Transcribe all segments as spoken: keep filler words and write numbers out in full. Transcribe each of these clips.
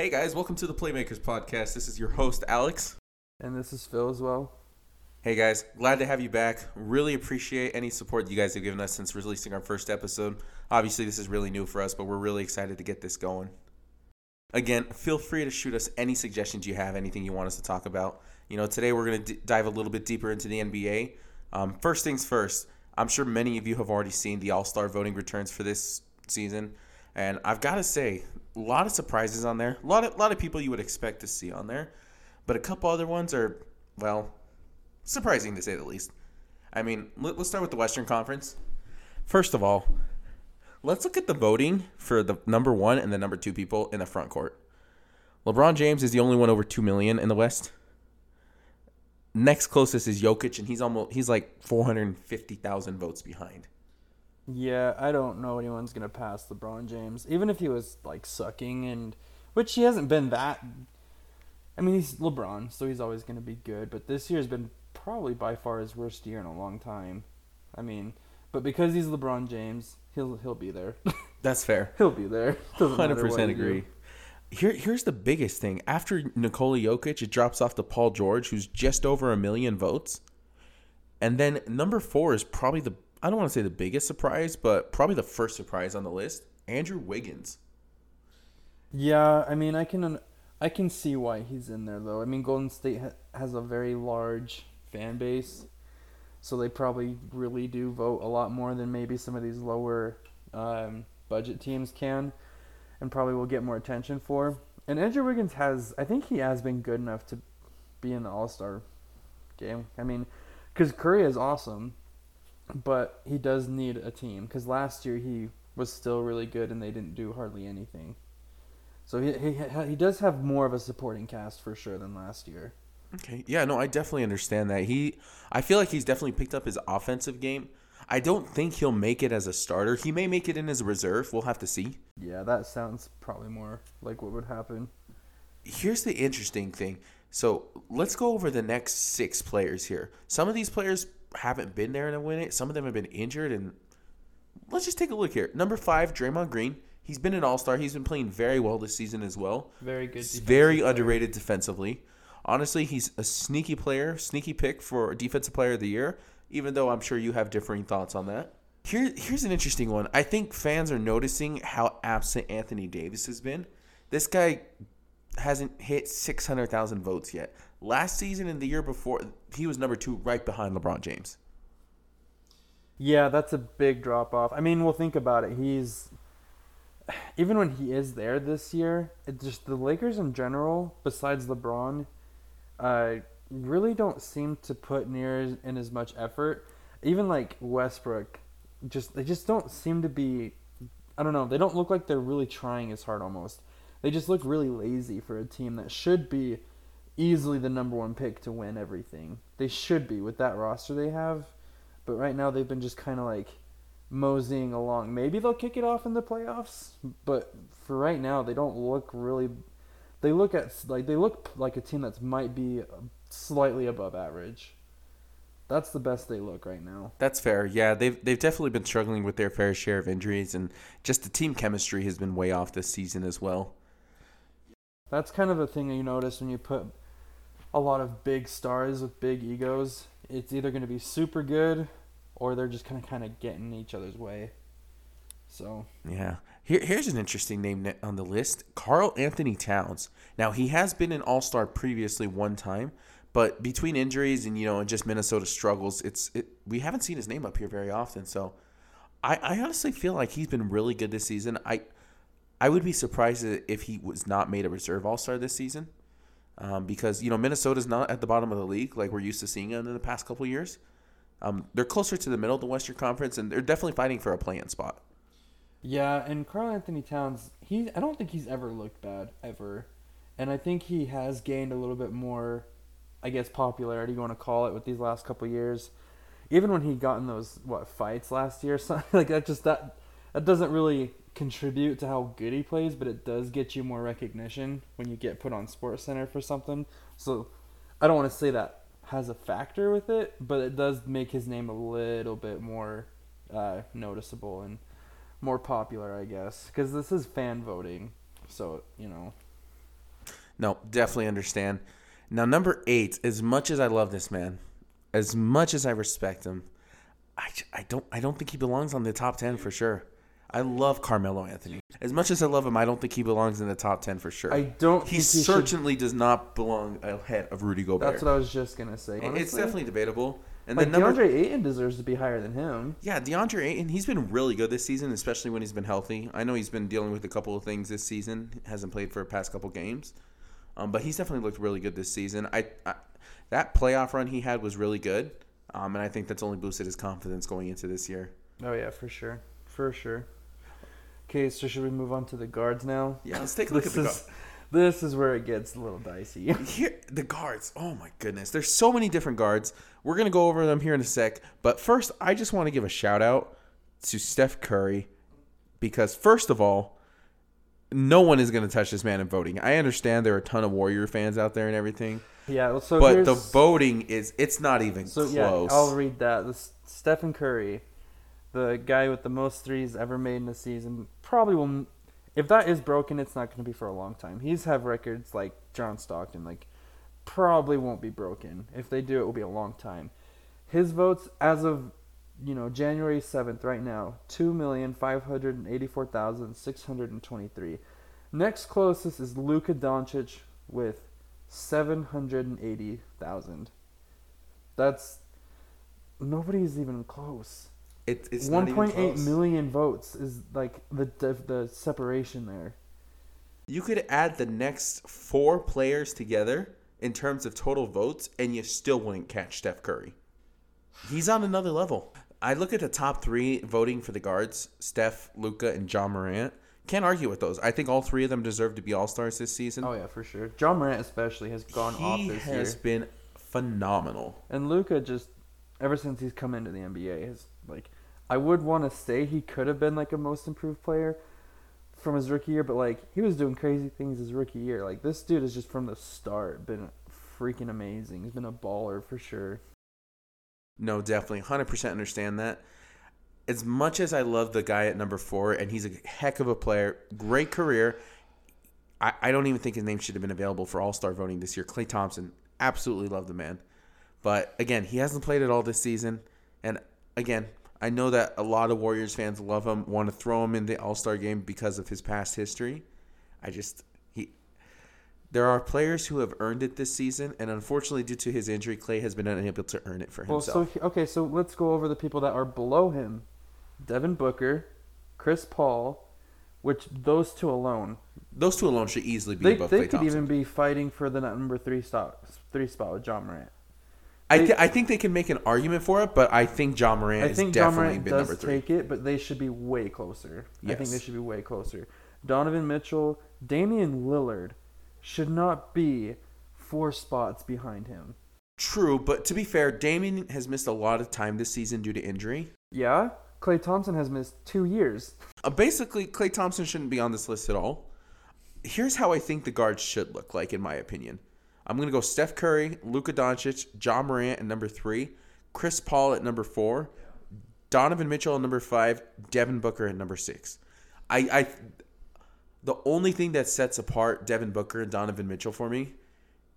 Hey guys, welcome to the Playmakers Podcast. This is your host, Alex. And this is Phil as well. Hey guys, glad to have you back. Really appreciate any support you guys have given us since releasing our first episode. Obviously, this is really new for us, but we're really excited to get this going. Again, feel free to shoot us any suggestions you have, anything you want us to talk about. You know, today we're going to d- dive a little bit deeper into the N B A. Um, first things first, I'm sure many of you have already seen the All-Star voting returns for this season. And I've got to say, a lot of surprises on there. A lot of, lot of people you would expect to see on there. But a couple other ones are, well, surprising to say the least. I mean, let, let's start with the Western Conference. First of all, let's look at the voting for the number one and the number two people in the front court. LeBron James is the only one over two million dollars in the West. Next closest is Jokic, and he's almost he's like four hundred fifty thousand votes behind. Yeah, I don't know anyone's going to pass LeBron James, even if he was, like, sucking, and which he hasn't been that. I mean, he's LeBron, so he's always going to be good, but this year's been probably by far his worst year in a long time. I mean, but because he's LeBron James, he'll he'll be there. That's fair. He'll be there. one hundred percent agree. Here, here's the biggest thing. After Nikola Jokic, it drops off to Paul George, who's just over a million votes. And then number four is probably the I don't want to say the biggest surprise, but probably the first surprise on the list, Andrew Wiggins. Yeah, I mean, I can I can see why he's in there, though. I mean, Golden State ha- has a very large fan base, so they probably really do vote a lot more than maybe some of these lower um, budget teams can and probably will get more attention for. And Andrew Wiggins has, I think he has been good enough to be in the All-Star game. I mean, because Curry is awesome. But he does need a team because last year he was still really good and they didn't do hardly anything. So he he he does have more of a supporting cast for sure than last year. Okay, yeah, no, I definitely understand that. He, I feel like he's definitely picked up his offensive game. I don't think he'll make it as a starter. He may make it in his reserve. We'll have to see. Yeah, that sounds probably more like what would happen. Here's the interesting thing. So let's go over the next six players here. Some of these players haven't been there in a minute. Some of them have been injured, and let's just take a look here. Number five, Draymond Green. He's been an all-star. He's been playing very well this season as well. Very good. Very player. Underrated defensively. Honestly, he's a sneaky player, sneaky pick for Defensive Player of the Year, even though I'm sure you have differing thoughts on that. Here, here's an interesting one. I think fans are noticing how absent Anthony Davis has been. This guy hasn't hit six hundred thousand votes yet. Last season and the year before, he was number two right behind LeBron James. Yeah, that's a big drop-off. I mean, well, think about it. He's – even when he is there this year, it just the Lakers in general, besides LeBron, uh, really don't seem to put near in as much effort. Even like Westbrook, just they just don't seem to be – I don't know. They don't look like they're really trying as hard almost. They just look really lazy for a team that should be – easily the number one pick to win everything. They should be with that roster they have. But right now they've been just kind of like moseying along. Maybe they'll kick it off in the playoffs. But for right now, they don't look really... They look at like they look like a team that might be slightly above average. That's the best they look right now. That's fair. Yeah, they've, they've definitely been struggling with their fair share of injuries. And just the team chemistry has been way off this season as well. That's kind of a thing you notice when you put... a lot of big stars with big egos. It's either going to be super good or they're just kind of kind of getting each other's way. So yeah, Here, here's an interesting name on the list, Karl Anthony Towns. Now he has been an all-star previously one time, but between injuries and you know and just Minnesota struggles, it's it, we haven't seen his name up here very often. So I, I honestly feel like he's been really good this season. I I would be surprised if he was not made a reserve all-star this season. Um, because, you know, Minnesota's not at the bottom of the league like we're used to seeing them in the past couple of years. Um, they're closer to the middle of the Western Conference, and they're definitely fighting for a play-in spot. Yeah, and Karl Anthony Towns, he I don't think he's ever looked bad, ever. And I think he has gained a little bit more, I guess, popularity, you want to call it, with these last couple of years. Even when he got in those, what, fights last year or something, like that just, that, that doesn't really... contribute to how good he plays, but it does get you more recognition when you get put on SportsCenter for something. So I don't want to say that has a factor with it, but it does make his name a little bit more uh, noticeable and more popular, I guess, because this is fan voting. So, you know. no, definitely understand. Now, number eight, as much as I love this man, as much as I respect him, I, I don't I don't think he belongs on the top ten for sure. I love Carmelo Anthony. As much as I love him, I don't think he belongs in the top ten for sure. I don't. He, he certainly should... does not belong ahead of Rudy Gobert. That's what I was just going to say. Honestly. It's definitely debatable. And like then number... DeAndre Ayton deserves to be higher than him. Yeah, DeAndre Ayton, he's been really good this season, especially when he's been healthy. I know he's been dealing with a couple of things this season. He hasn't played for the past couple games. Um, but he's definitely looked really good this season. I, I That playoff run he had was really good. Um, and I think that's only boosted his confidence going into this year. Oh, yeah, for sure. For sure. Okay, so should we move on to the guards now? Yeah, let's take a look at the guards. This is where it gets a little dicey. Here, the guards. Oh, my goodness. There's so many different guards. We're going to go over them here in a sec. But first, I just want to give a shout-out to Steph Curry because, first of all, no one is going to touch this man in voting. I understand there are a ton of Warrior fans out there and everything. Yeah, so but the voting is – it's not even so, close. Yeah, I'll read that. This, Stephen Curry, the guy with the most threes ever made in a season, probably will – if that is broken, it's not going to be for a long time. He's have records like John Stockton, like probably won't be broken. If they do, it will be a long time. His votes as of, you know, January seventh right now, two million five hundred eighty-four thousand six hundred twenty-three. Next closest is Luka Doncic with seven hundred eighty thousand. That's nobody's even close. It, it's one point eight million votes is like the the separation there. You could add the next four players together in terms of total votes, and you still wouldn't catch Steph Curry. He's on another level. I look at the top three voting for the guards, Steph, Luka, and Ja Morant. Can't argue with those. I think all three of them deserve to be All-Stars this season. Oh, yeah, for sure. Ja Morant especially has gone he off this year. He has been phenomenal. And Luka just, ever since he's come into the N B A, has like... I would want to say he could have been like a most improved player from his rookie year, but like he was doing crazy things his rookie year. Like this dude has just from the start been freaking amazing. He's been a baller for sure. No, definitely. one hundred percent understand that. As much as I love the guy at number four, and he's a heck of a player, great career, I, I don't even think his name should have been available for All-Star voting this year. Klay Thompson, absolutely love the man. But again, he hasn't played at all this season. And again, I know that a lot of Warriors fans love him, want to throw him in the All-Star game because of his past history. I just he. There are players who have earned it this season, and unfortunately, due to his injury, Klay has been unable to earn it for himself. Well, so okay, so let's go over the people that are below him: Devin Booker, Chris Paul, which those two alone, those two alone should easily be they, above Klay Thompson. They could even be fighting for the number three spot, three spot with Ja Morant. I, th- I think they can make an argument for it, but I think Ja Morant has definitely Morant been number three. I think Ja Morant does take it, but they should be way closer. Yes. I think they should be way closer. Donovan Mitchell, Damian Lillard should not be four spots behind him. True, but to be fair, Damian has missed a lot of time this season due to injury. Yeah, Klay Thompson has missed two years. Uh, basically, Klay Thompson shouldn't be on this list at all. Here's how I think the guards should look like, in my opinion. I'm going to go Steph Curry, Luka Doncic, Ja Morant at number three, Chris Paul at number four, Donovan Mitchell at number five, Devin Booker at number six. I, I, the only thing that sets apart Devin Booker and Donovan Mitchell for me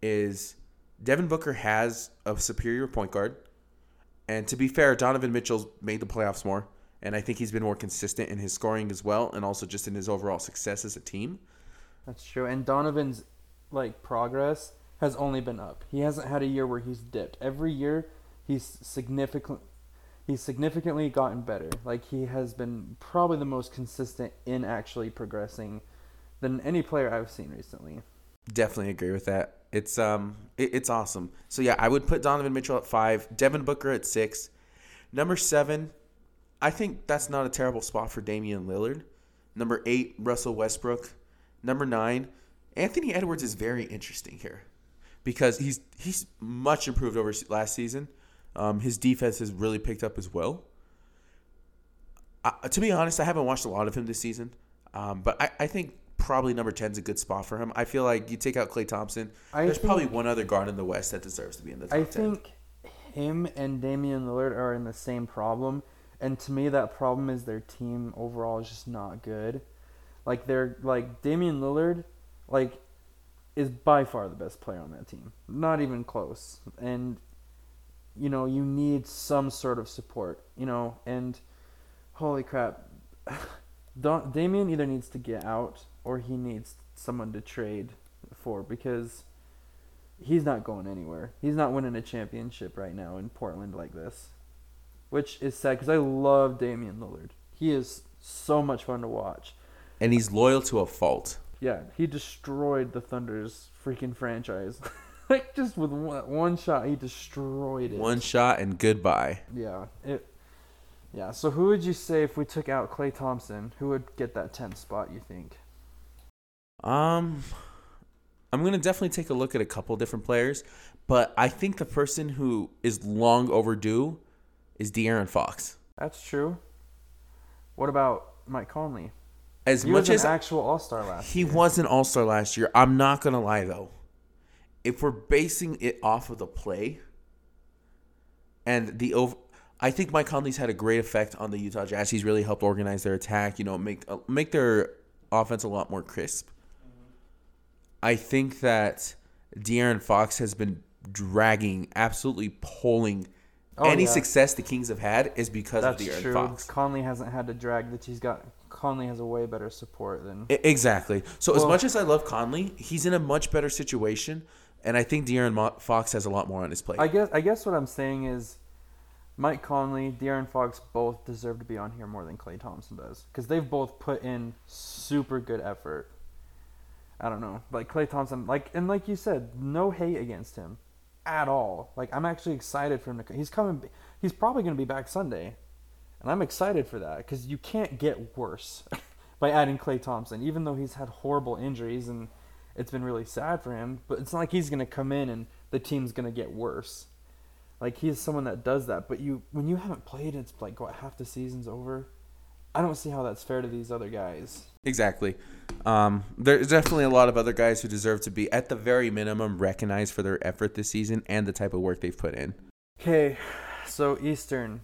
is Devin Booker has a superior point guard. And to be fair, Donovan Mitchell's made the playoffs more, and I think he's been more consistent in his scoring as well and also just in his overall success as a team. That's true. And Donovan's like progress has only been up. He hasn't had a year where he's dipped. Every year, he's significant. He's significantly gotten better. Like he has been probably the most consistent in actually progressing than any player I've seen recently. Definitely agree with that. It's um, it, it's awesome. So yeah, I would put Donovan Mitchell at five, Devin Booker at six, number seven. I think that's not a terrible spot for Damian Lillard. Number eight, Russell Westbrook. Number nine, Anthony Edwards is very interesting here, because he's he's much improved over last season. Um, his defense has really picked up as well. Uh, to be honest, I haven't watched a lot of him this season. Um, but I, I think probably number ten is a good spot for him. I feel like you take out Klay Thompson, I there's think, probably one other guard in the West that deserves to be in the top ten. I think ten. Him and Damian Lillard are in the same problem. And to me, that problem is their team overall is just not good. Like, they're, like Damian Lillard, like... is by far the best player on that team. Not even close. And, you know, you need some sort of support, you know. And, holy crap, Don- Damian either needs to get out or he needs someone to trade for, because he's not going anywhere. He's not winning a championship right now in Portland like this, which is sad because I love Damian Lillard. He is so much fun to watch. And he's loyal to a fault. Yeah, he destroyed the Thunder's freaking franchise. Like, just with one, one shot, he destroyed it. One shot and goodbye. Yeah. It, yeah, so who would you say if we took out Klay Thompson, who would get that tenth spot, you think? Um, I'm going to definitely take a look at a couple different players, but I think the person who is long overdue is De'Aaron Fox. That's true. What about Mike Conley? As he much was an as actual all-star last he year. He was an all-star last year. I'm not going to lie, though. If we're basing it off of the play and the over, I think Mike Conley's had a great effect on the Utah Jazz. He's really helped organize their attack, you know, make uh, make their offense a lot more crisp. Mm-hmm. I think that De'Aaron Fox has been dragging, absolutely pulling oh, any yeah. success the Kings have had is because That's of De'Aaron true. Fox. Conley hasn't had to drag that he's got – Conley has a way better support than... Exactly. So well, as much as I love Conley, he's in a much better situation, and I think De'Aaron Fox has a lot more on his plate. I guess I guess what I'm saying is Mike Conley, De'Aaron Fox both deserve to be on here more than Klay Thompson does, because they've both put in super good effort. I don't know. Like, Klay Thompson, like and like you said, no hate against him at all. Like, I'm actually excited for him to... He's coming... He's probably going to be back Sunday. And I'm excited for that, because you can't get worse by adding Klay Thompson, even though he's had horrible injuries and it's been really sad for him. But it's not like he's going to come in and the team's going to get worse. Like, he's someone that does that. But you, when you haven't played, it's like, what, half the season's over? I don't see how that's fair to these other guys. Exactly. Um, there's definitely a lot of other guys who deserve to be, at the very minimum, recognized for their effort this season and the type of work they've put in. Okay, so Eastern...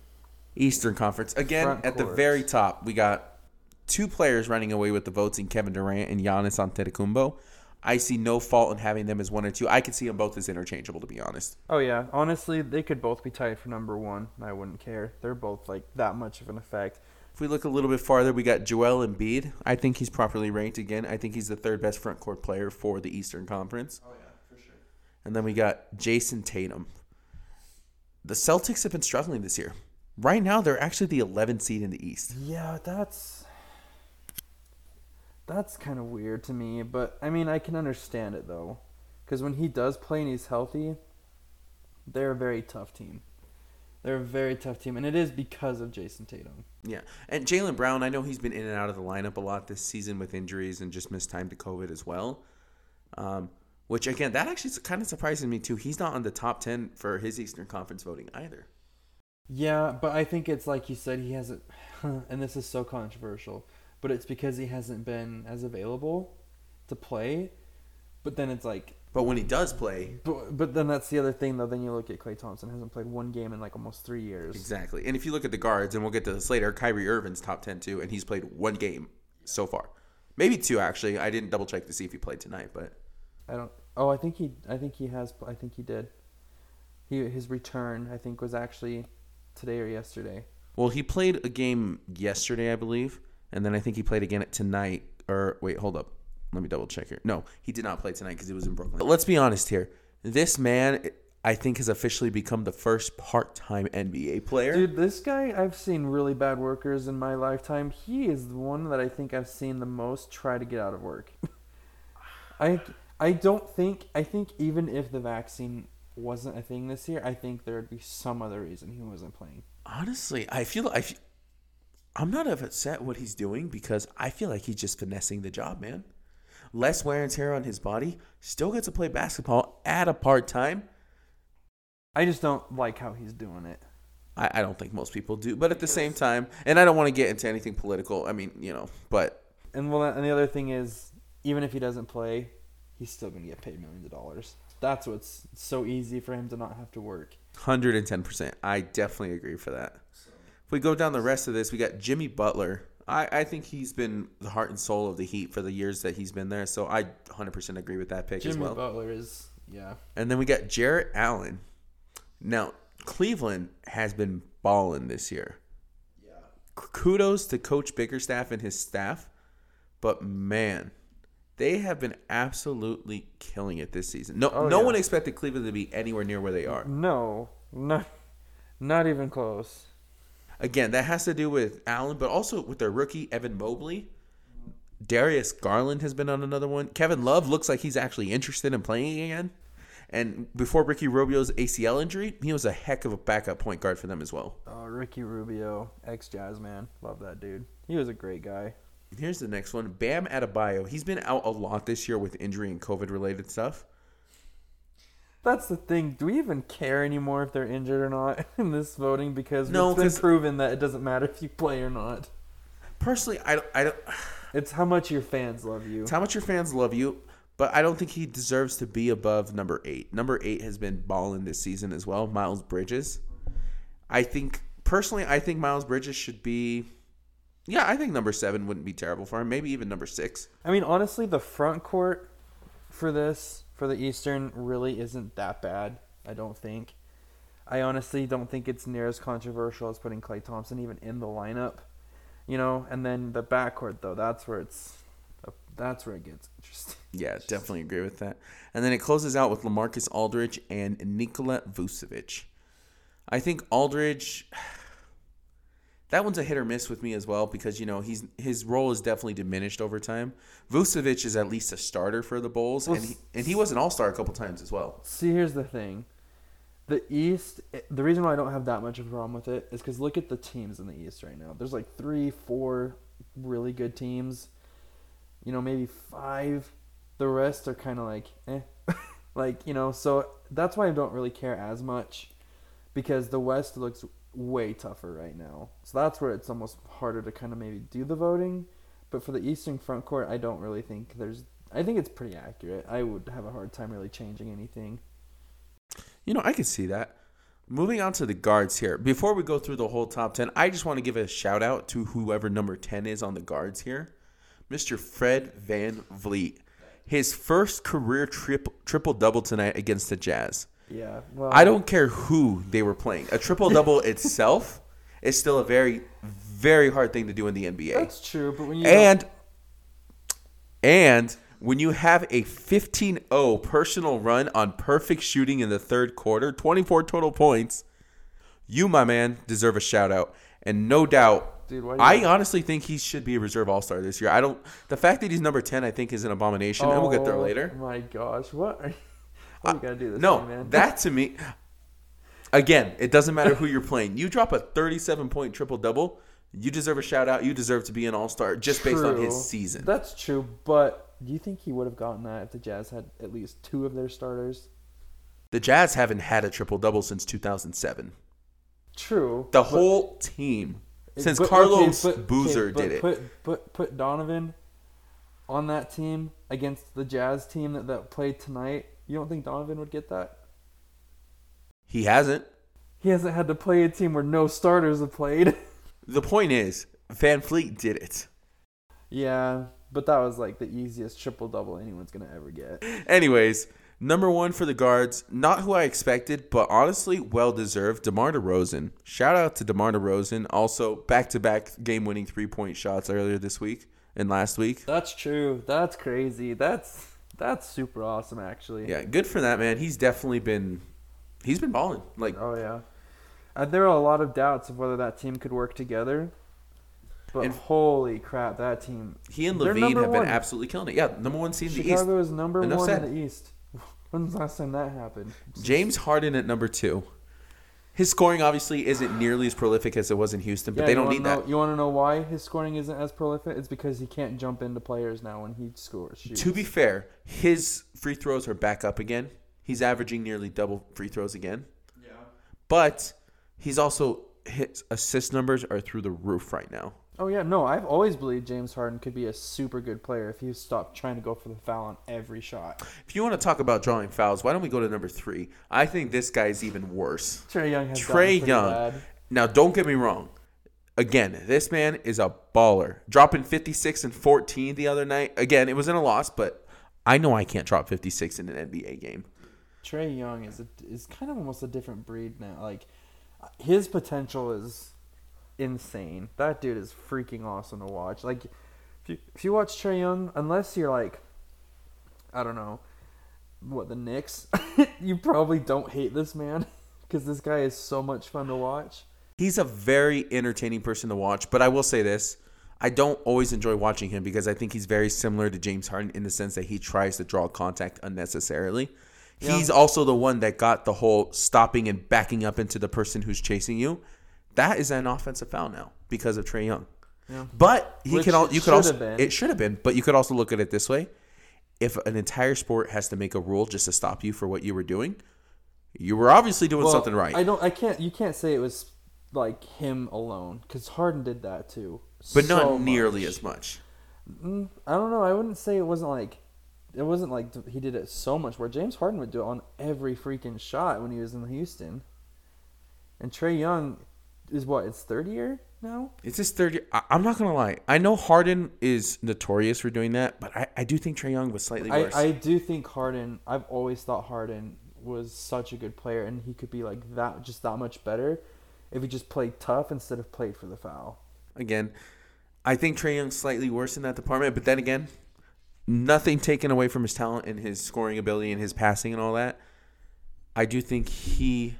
Eastern Conference. Again, at the very top, we got two players running away with the votes in Kevin Durant and Giannis Antetokounmpo. I see no fault in having them as one or two. I could see them both as interchangeable, to be honest. Oh, yeah. Honestly, they could both be tied for number one. I wouldn't care. They're both, like, that much of an effect. If we look a little bit farther, we got Joel Embiid. I think he's properly ranked again. I think he's the third best front court player for the Eastern Conference. Oh, yeah, for sure. And then we got Jayson Tatum. The Celtics have been struggling this year. Right now, they're actually the eleventh seed in the East. Yeah, that's that's kind of weird to me. But, I mean, I can understand it, though. Because when he does play and he's healthy, they're a very tough team. They're a very tough team. And it is because of Jayson Tatum. Yeah. And Jaylen Brown, I know he's been in and out of the lineup a lot this season with injuries and just missed time to COVID as well. Um, which, again, that actually is kind of surprising me, too. He's not on the top ten for his Eastern Conference voting either. Yeah, but I think it's like you said, he hasn't, and this is so controversial, but it's because he hasn't been as available to play. But then it's like... But when he does play... But, but then that's the other thing, though. Then you look at Klay Thompson, hasn't played one game in like almost three years. Exactly. And if you look at the guards, and we'll get to this later, Kyrie Irving's top ten too, and he's played one game so far. Maybe two, actually. I didn't double check to see if he played tonight, but... I don't... Oh, I think he, I think he has, I think he did. He, his return, I think, was actually... today or yesterday? Well, he played a game yesterday, I believe, and then I think he played again tonight. Or wait, hold up, let me double check here. No, he did not play tonight because it was in Brooklyn. But let's be honest here. This man, I think, has officially become the first part-time N B A player. Dude, this guy, I've seen really bad workers in my lifetime. He is the one that I think I've seen the most try to get out of work. I, I don't think. I think even if the vaccine wasn't a thing this year, I think there would be some other reason he wasn't playing. Honestly, I feel I feel, I'm not upset what he's doing, because I feel like he's just finessing the job, man. Less wear and tear on his body, still gets to play basketball at a part time. I just don't like how he's doing it. I, I don't think most people do, but at the same time, and I don't want to get into anything political. I mean, you know, but and well, and the other thing is, even if he doesn't play, he's still going to get paid millions of dollars. That's what's so easy for him to not have to work. one hundred ten percent. I definitely agree for that. If we go down the rest of this, we got Jimmy Butler. I, I think he's been the heart and soul of the Heat for the years that he's been there. So I one hundred percent agree with that pick Jimmy as well. Jimmy Butler is, yeah. And then we got Jarrett Allen. Now, Cleveland has been balling this year. Yeah. Kudos to Coach Bickerstaff and his staff. But, man, they have been absolutely killing it this season. No, oh, no yeah. one expected Cleveland to be anywhere near where they are. No, not, not even close. Again, that has to do with Allen, but also with their rookie, Evan Mobley. Darius Garland has been on another one. Kevin Love looks like he's actually interested in playing again. And before Ricky Rubio's A C L injury, he was a heck of a backup point guard for them as well. Oh, Ricky Rubio, ex-Jazz man. Love that dude. He was a great guy. Here's the next one. Bam Adebayo. He's been out a lot this year with injury and COVID-related stuff. That's the thing. Do we even care anymore if they're injured or not in this voting? Because no, it's been proven that it doesn't matter if you play or not. Personally, I don't, I don't... It's how much your fans love you. It's how much your fans love you, but I don't think he deserves to be above number eight. Number eight has been balling this season as well, Miles Bridges. I think... Personally, I think Miles Bridges should be... Yeah, I think number seven wouldn't be terrible for him. Maybe even number six. I mean, honestly, the front court for this... for the Eastern really isn't that bad, I don't think. I honestly don't think it's near as controversial as putting Klay Thompson even in the lineup, you know. And then the backcourt, though, that's where it's that's where it gets interesting. Yeah, it's definitely just... agree with that. And then it closes out with LaMarcus Aldridge and Nikola Vucevic. I think Aldridge, that one's a hit or miss with me as well because, you know, he's his role is definitely diminished over time. Vucevic is at least a starter for the Bulls, well, and, he, and he was an all-star a couple times as well. See, here's the thing. The East, the reason why I don't have that much of a problem with it is because look at the teams in the East right now. There's like three, four really good teams. You know, maybe five. The rest are kind of like, eh. Like, you know, so that's why I don't really care as much because the West looks way tougher right now. So that's where it's almost harder to kind of maybe do the voting. But for the Eastern front court, I don't really think there's... I think it's pretty accurate. I would have a hard time really changing anything. You know, I can see that. Moving on to the guards here. Before we go through the whole top ten, I just want to give a shout out to whoever number ten is on the guards here. Mister Fred VanVleet. His first career triple, triple-double tonight against the Jazz. Yeah, well, I don't care who they were playing. A triple-double itself is still a very, very hard thing to do in the N B A. That's true, but when you and and when you have a fifteen oh personal run on perfect shooting in the third quarter, twenty-four total points, you, my man, deserve a shout out, and no doubt, dude, why do you I honestly think he should be a reserve all-star this year. I don't. The fact that he's number ten, I think, is an abomination, oh, and we'll get there later. My gosh, what? Are you- Oh, you gotta do this no, thing, man. That to me, again, it doesn't matter who you're playing. You drop a thirty-seven point triple-double, you deserve a shout-out. You deserve to be an all-star just true. Based on his season. That's true, but do you think he would have gotten that if the Jazz had at least two of their starters? The Jazz haven't had a triple-double since two thousand seven. True. The whole team, since but, Carlos okay, but, Boozer okay, but, did but, it. Put, put, put Donovan on that team against the Jazz team that, that played tonight. You don't think Donovan would get that? He hasn't. He hasn't had to play a team where no starters have played. The point is, VanVleet did it. Yeah, but that was like the easiest triple-double anyone's going to ever get. Anyways, number one for the guards. Not who I expected, but honestly, well-deserved. DeMar DeRozan. Shout out to DeMar DeRozan. Also, back-to-back game-winning three-point shots earlier this week and last week. That's true. That's crazy. That's... That's super awesome, actually. Yeah, good for that, man. He's definitely been, he's been balling. Like, oh yeah, uh, there are a lot of doubts of whether that team could work together, but and holy crap, that team. He and LaVine have one. been absolutely killing it. Yeah, number one seed in the East. Chicago is number Enough one said. in the East. When's the last time that happened? James Harden at number two. His scoring obviously isn't nearly as prolific as it was in Houston, but yeah, they don't need know, that. You want to know why his scoring isn't as prolific? It's because he can't jump into players now when he scores. Shoots. To be fair, his free throws are back up again. He's averaging nearly double free throws again. Yeah. But he's also his assist numbers are through the roof right now. Oh, yeah. No, I've always believed James Harden could be a super good player if he stopped trying to go for the foul on every shot. If you want to talk about drawing fouls, why don't we go to number three? I think this guy is even worse. Trae Young has Trae Young. Bad. Now, don't get me wrong. Again, this man is a baller. Dropping fifty-six and fourteen the other night. Again, it was in a loss, but I know I can't drop fifty-six in an N B A game. Trae Young is a, is kind of almost a different breed now. Like, his potential is insane. That dude is freaking awesome to watch. Like, if you, if you watch Trae Young, unless you're like, I don't know, what, the Knicks, you probably don't hate this man because this guy is so much fun to watch. He's a very entertaining person to watch, but I will say this. I don't always enjoy watching him because I think he's very similar to James Harden in the sense that he tries to draw contact unnecessarily. Yeah. He's also the one that got the whole stopping and backing up into the person who's chasing you. That is an offensive foul now because of Trae Young. Yeah. But he Which can al- you could also been. It should have been, but you could also look at it this way. If an entire sport has to make a rule just to stop you for what you were doing, you were obviously doing well, something right. I don't I can't you can't say it was like him alone, because Harden did that too, but so not nearly much. as much. Mm, I don't know. I wouldn't say it wasn't like it wasn't like he did it so much. Where James Harden would do it on every freaking shot when he was in Houston, and Trae Young is what it's third year now. It's his third year. I, I'm not gonna lie. I know Harden is notorious for doing that, but I, I do think Trae Young was slightly worse. I, I do think Harden. I've always thought Harden was such a good player, and he could be like that, just that much better. If he just played tough instead of played for the foul. Again, I think Trae Young's slightly worse in that department. But then again, nothing taken away from his talent and his scoring ability and his passing and all that. I do think he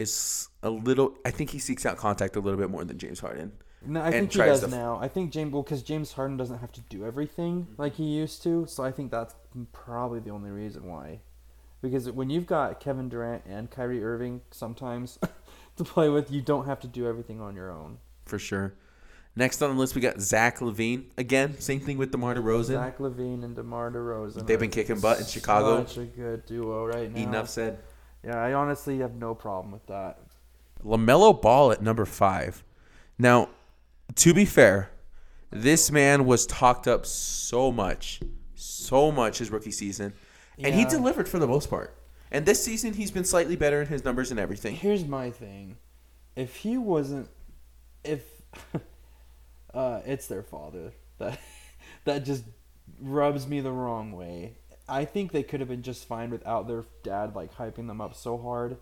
is a little – I think he seeks out contact a little bit more than James Harden. No, I think he does to... now. I think James – well, because James Harden doesn't have to do everything like he used to. So I think that's probably the only reason why. Because when you've got Kevin Durant and Kyrie Irving sometimes – to play with, you don't have to do everything on your own. For sure. Next on the list, we got Zach LaVine. Again, same thing with DeMar DeRozan. Zach LaVine and DeMar DeRozan. They've been kicking butt in Chicago. Such a good duo right now. Enough said. Yeah, I honestly have no problem with that. LaMelo Ball at number five. Now, to be fair, this man was talked up so much, so much his rookie season, and yeah. he delivered for the most part. And this season, he's been slightly better in his numbers and everything. Here's my thing. If he wasn't... If... uh, it's their father. That, that just rubs me the wrong way. I think they could have been just fine without their dad like hyping them up so hard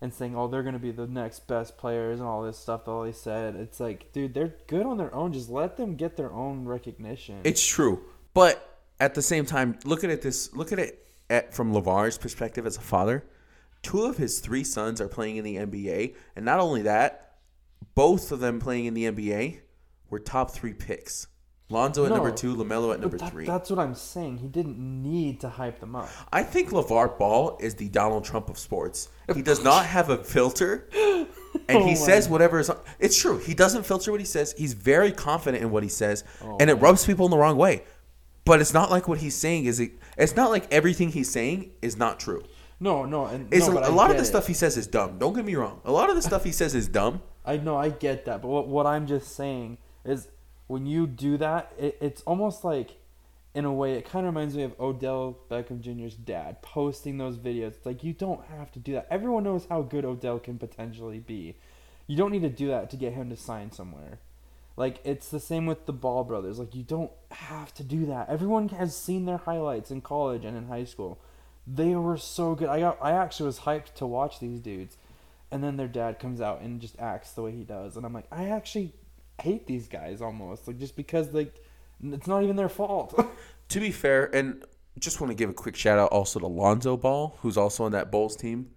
and saying, oh, they're going to be the next best players and all this stuff that all they said. It's like, dude, they're good on their own. Just let them get their own recognition. It's true. But at the same time, look at it this... Look at it... At, from LaVar's perspective as a father, two of his three sons are playing in the N B A. And not only that, both of them playing in the N B A were top three picks. Lonzo at no, number two, LaMelo at number that, three. That's what I'm saying. He didn't need to hype them up. I think LaVar Ball is the Donald Trump of sports. He does not have a filter. And oh he says God. whatever is on. It's true. He doesn't filter what he says. He's very confident in what he says. Oh and it rubs God. people in the wrong way. But it's not like what he's saying is it, it's not like everything he's saying is not true. No, no, and it's no, a, a lot of the it. stuff he says is dumb. Don't get me wrong. A lot of the stuff he says is dumb. I know, I get that, but what, what I'm just saying is when you do that, it, it's almost like, in a way, it kind of reminds me of Odell Beckham Junior's dad posting those videos. It's like you don't have to do that. Everyone knows how good Odell can potentially be. You don't need to do that to get him to sign somewhere. Like, it's the same with the Ball brothers. Like, you don't have to do that. Everyone has seen their highlights in college and in high school. They were so good. I got, I actually was hyped to watch these dudes. And then their dad comes out and just acts the way he does. And I'm like, I actually hate these guys almost. Like, just because, like, it's not even their fault. To be fair, and just want to give a quick shout-out also to Lonzo Ball, who's also on that Bulls team.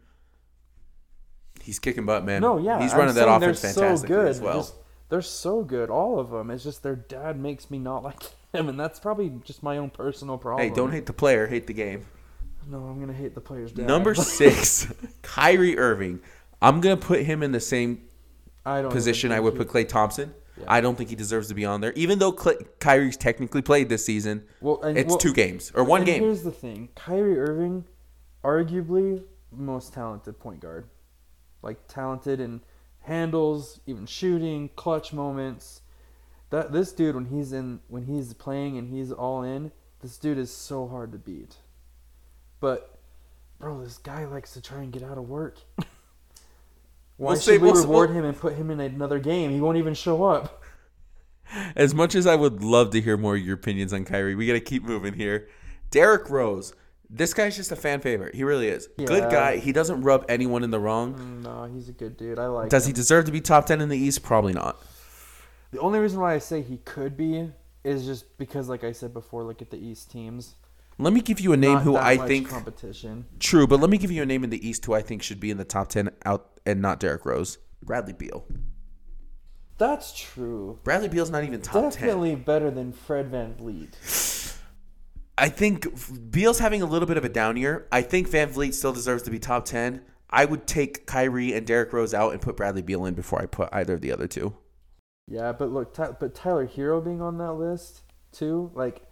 He's kicking butt, man. No, yeah. He's running I'm that offense fantastically so as well. Just, They're so good, all of them. It's just their dad makes me not like him, and that's probably just my own personal problem. Hey, don't hate the player. Hate the game. No, I'm going to hate the player's dad. Number six, Kyrie Irving. I'm going to put him in the same I don't position I would put Klay Thompson. Yeah. I don't think he deserves to be on there. Even though Clay, Kyrie's technically played this season, well, and, it's well, two games or one and game. Here's the thing. Kyrie Irving, arguably most talented point guard. Like, talented and... handles, even shooting, clutch moments. That this dude, when he's in, when he's playing and he's all in, this dude is so hard to beat. But, bro, this guy likes to try and get out of work. Why we'll should say, we we'll, reward we'll, him and put him in another game? He won't even show up. As much as I would love to hear more of your opinions on Kyrie, we got to keep moving here. Derrick Rose. This guy's just a fan favorite. He really is. Yeah. Good guy. He doesn't rub anyone in the wrong. No, he's a good dude. I like Does him. He deserve to be top ten in the East? Probably not. The only reason why I say he could be is just because, like I said before, look at the East teams. Let me give you a name not who that I much think competition. True, but let me give you a name in the East who I think should be in the top ten out and not Derrick Rose. Bradley Beal. That's true. Bradley Beal's not even top Definitely ten. Definitely better than Fred VanVleet. I think Beal's having a little bit of a down year. I think VanVleet still deserves to be top ten. I would take Kyrie and Derrick Rose out and put Bradley Beal in before I put either of the other two. Yeah, but look, but Tyler Herro being on that list too, like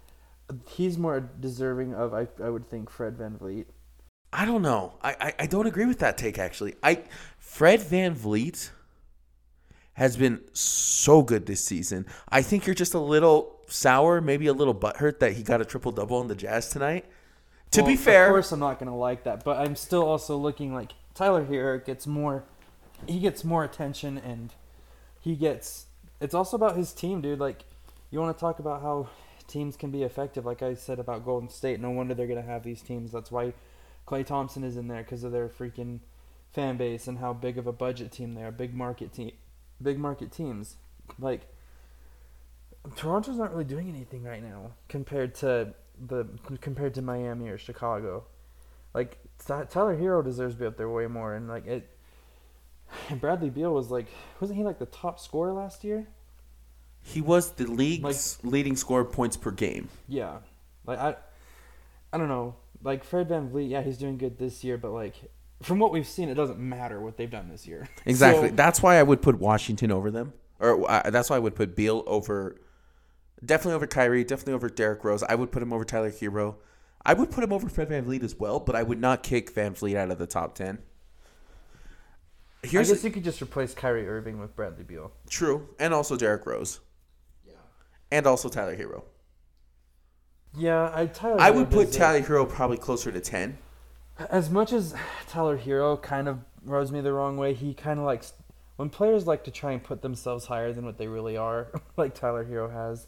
he's more deserving of, I, I would think, Fred VanVleet. I don't know. I, I, I don't agree with that take, actually. I Fred VanVleet has been so good this season. I think you're just a little sour, maybe a little butthurt that he got a triple-double on the Jazz tonight. To well, be fair. Of course I'm not going to like that, but I'm still also looking like Tyler Herro gets more, he gets more attention and he gets, it's also about his team, dude. Like, you want to talk about how teams can be effective. Like I said about Golden State, no wonder they're going to have these teams. That's why Klay Thompson is in there, because of their freaking fan base and how big of a budget team they are, big market team, big market teams. Like, Toronto's not really doing anything right now compared to the compared to Miami or Chicago. Like Tyler Herro deserves to be up there way more, and like it. And Bradley Beal was like, wasn't he like the top scorer last year? He was the league's like, leading scorer points per game. Yeah, like I, I don't know. Like Fred VanVleet, yeah, he's doing good this year, but like from what we've seen, it doesn't matter what they've done this year. Exactly. So, that's why I would put Washington over them, or uh, that's why I would put Beal over. Definitely over Kyrie. Definitely over Derrick Rose. I would put him over Tyler Herro. I would put him over Fred VanVleet as well, but I would not kick VanVleet out of the top ten. Here's I guess a, you could just replace Kyrie Irving with Bradley Beal. True. And also Derrick Rose. Yeah. And also Tyler Herro. Yeah. I, Tyler I would put Tyler Herro probably closer to ten. As much as Tyler Herro kind of rubs me the wrong way, he kind of likes... When players like to try and put themselves higher than what they really are, like Tyler Herro has...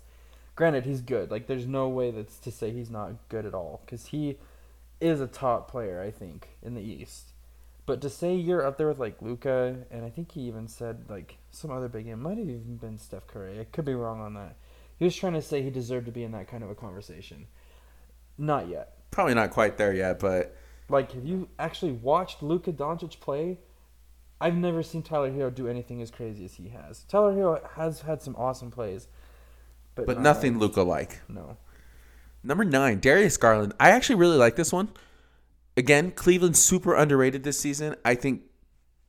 Granted, he's good. Like, there's no way that's to say he's not good at all, because he is a top player, I think, in the East. But to say you're up there with, like, Luka, and I think he even said, like, some other big game. Might have even been Steph Curry. I could be wrong on that. He was trying to say he deserved to be in that kind of a conversation. Not yet. Probably not quite there yet, but... Like, have you actually watched Luka Doncic play? I've never seen Tyler Herro do anything as crazy as he has. Tyler Herro has had some awesome plays. But, but nothing right. Luka-like. No. Number nine, Darius Garland. I actually really like this one. Again, Cleveland's super underrated this season. I think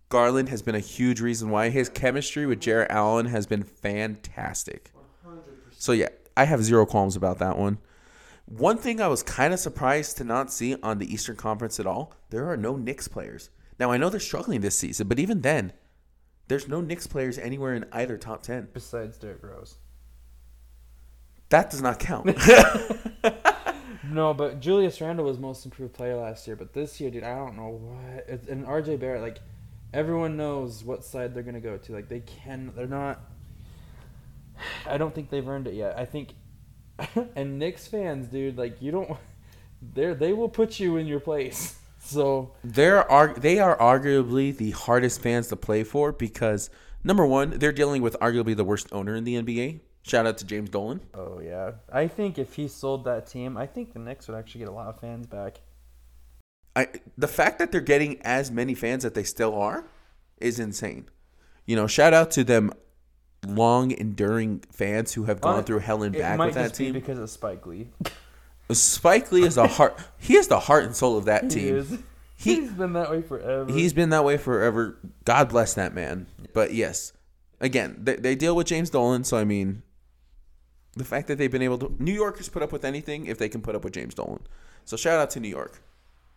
Garland has been a huge reason why. His chemistry with Jarrett Allen has been fantastic. one hundred percent. So, yeah, I have zero qualms about that one. One thing I was kind of surprised to not see on the Eastern Conference at all, there are no Knicks players. Now, I know they're struggling this season, but even then, there's no Knicks players anywhere in either top ten. Besides Derrick Rose. That does not count. No, but Julius Randle was most improved player last year. But this year, dude, I don't know what. It's, and R J Barrett, like, everyone knows what side they're going to go to. Like, they can, they're not. I don't think they've earned it yet. I think, and Knicks fans, dude, like, you don't, they're, they will put you in your place. So. There are, they are arguably the hardest fans to play for because, number one, they're dealing with arguably the worst owner in the N B A. Shout out to James Dolan. Oh, yeah. I think if he sold that team, I think the Knicks would actually get a lot of fans back. I The fact that they're getting as many fans that they still are is insane. You know, shout out to them long, enduring fans who have gone well, through hell and back with that team. It might just be because of Spike Lee. Spike Lee is the heart. He is the heart and soul of that team. He is. He, he's been that way forever. He's been that way forever. God bless that man. But, yes, again, they, they deal with James Dolan, so, I mean... The fact that they've been able to... New Yorkers put up with anything if they can put up with James Dolan. So, shout out to New York.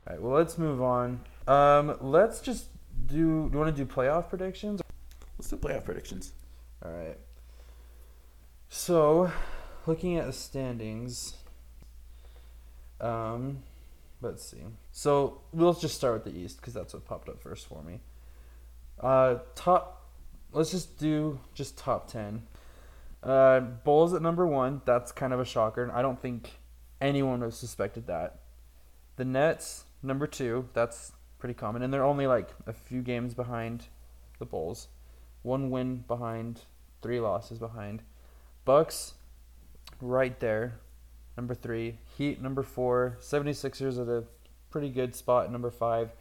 All right, well, let's move on. Um, let's just do... Do you want to do playoff predictions? Let's do playoff predictions. All right. So, looking at the standings... Um, let's see. So, we'll just start with the East because that's what popped up first for me. Uh, top, let's just do just top ten. Uh, Bulls at number one. That's kind of a shocker, and I don't think anyone would have suspected that. The Nets, number two. That's pretty common, and they're only like a few games behind the Bulls. One win behind, three losses behind. Bucks, right there, number three. Heat, number four. seventy-sixers at a pretty good spot, number five.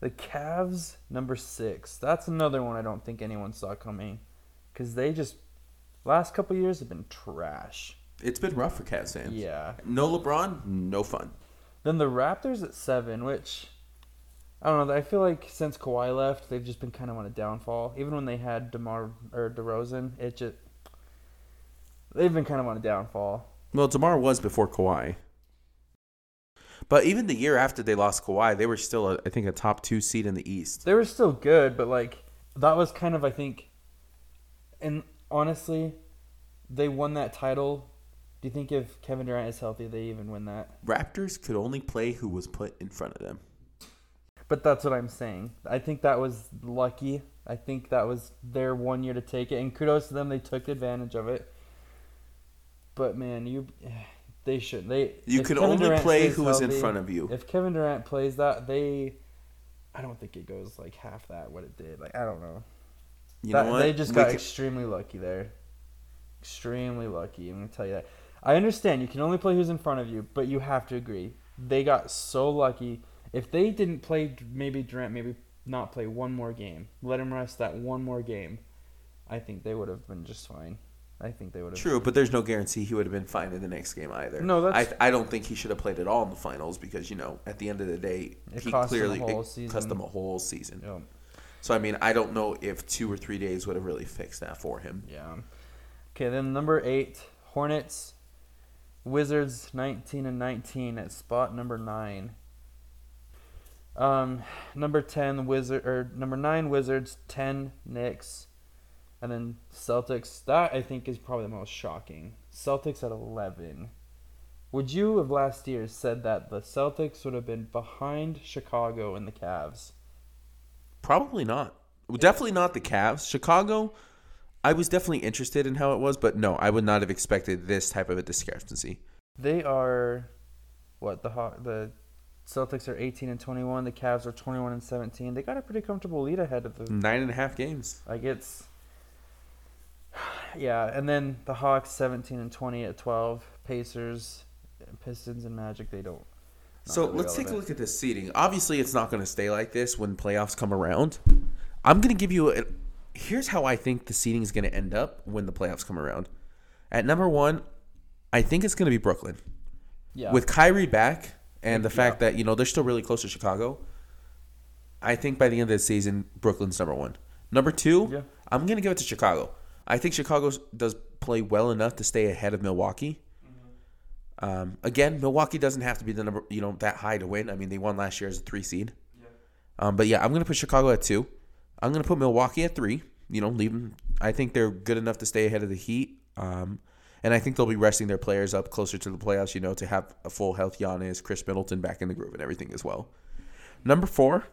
The Cavs, number six. That's another one I don't think anyone saw coming, because they just, last couple years have been trash. It's been rough for Cavs fans. Yeah. No LeBron, no fun. Then the Raptors at seven, which, I don't know, I feel like since Kawhi left, they've just been kind of on a downfall. Even when they had DeMar or DeRozan, it just, they've been kind of on a downfall. Well, DeMar was before Kawhi. But even the year after they lost Kawhi, they were still, a, I think, a top two seed in the East. They were still good, but, like, that was kind of, I think, and honestly, they won that title. Do you think if Kevin Durant is healthy, they even win that? Raptors could only play who was put in front of them. But that's what I'm saying. I think that was lucky. I think that was their one year to take it, and kudos to them. They took advantage of it. But, man, you... They should. They you could Kevin only Durant play who is in front of you. If Kevin Durant plays that, they, I don't think it goes like half that what it did. Like I don't know. You that, know what? They just we got can... extremely lucky there. Extremely lucky. I'm gonna tell you that. I understand you can only play who's in front of you, but you have to agree they got so lucky. If they didn't play, maybe Durant, maybe not play one more game, let him rest that one more game, I think they would have been just fine. I think they would have. True, but there's no guarantee he would have been fine in the next game either. No, that's. I, I don't think he should have played at all in the finals because, you know, at the end of the day, it he cost clearly him a whole it season. cost them a whole season. Yeah. So, I mean, I don't know if two or three days would have really fixed that for him. Yeah. Okay, then number eight, Hornets. Wizards, nineteen and nineteen at spot number nine. Um, number ten, Wizard or number nine, Wizards, ten, Knicks. And then Celtics, that I think is probably the most shocking. Celtics at eleven. Would you have last year said that the Celtics would have been behind Chicago and the Cavs? Probably not. Well, definitely not the Cavs. Chicago, I was definitely interested in how it was, but no, I would not have expected this type of a discrepancy. They are, what, the the Celtics are eighteen and twenty-one. The Cavs are twenty-one and seventeen. They got a pretty comfortable lead ahead of the nine and a half games. Like it's... Yeah, and then the Hawks, seventeen and twenty at twelve. Pacers, Pistons, and Magic, they don't. So let's take a look at this seeding. Obviously, it's not going to stay like this when playoffs come around. I'm going to give you a – here's how I think the seeding is going to end up when the playoffs come around. At number one, I think it's going to be Brooklyn. Yeah. With Kyrie back and the fact yeah. that, you know, they're still really close to Chicago, I think by the end of the season, Brooklyn's number one. Number two, yeah. I'm going to give it to Chicago. I think Chicago does play well enough to stay ahead of Milwaukee. Mm-hmm. Um, again, Milwaukee doesn't have to be the number, you know, that high to win. I mean, they won last year as a three seed. Yeah. Um, but yeah, I'm going to put Chicago at two. I'm going to put Milwaukee at three. You know, leave them. I think they're good enough to stay ahead of the Heat. Um, and I think they'll be resting their players up closer to the playoffs, you know, to have a full health Giannis, Chris Middleton back in the groove and everything as well. Number four,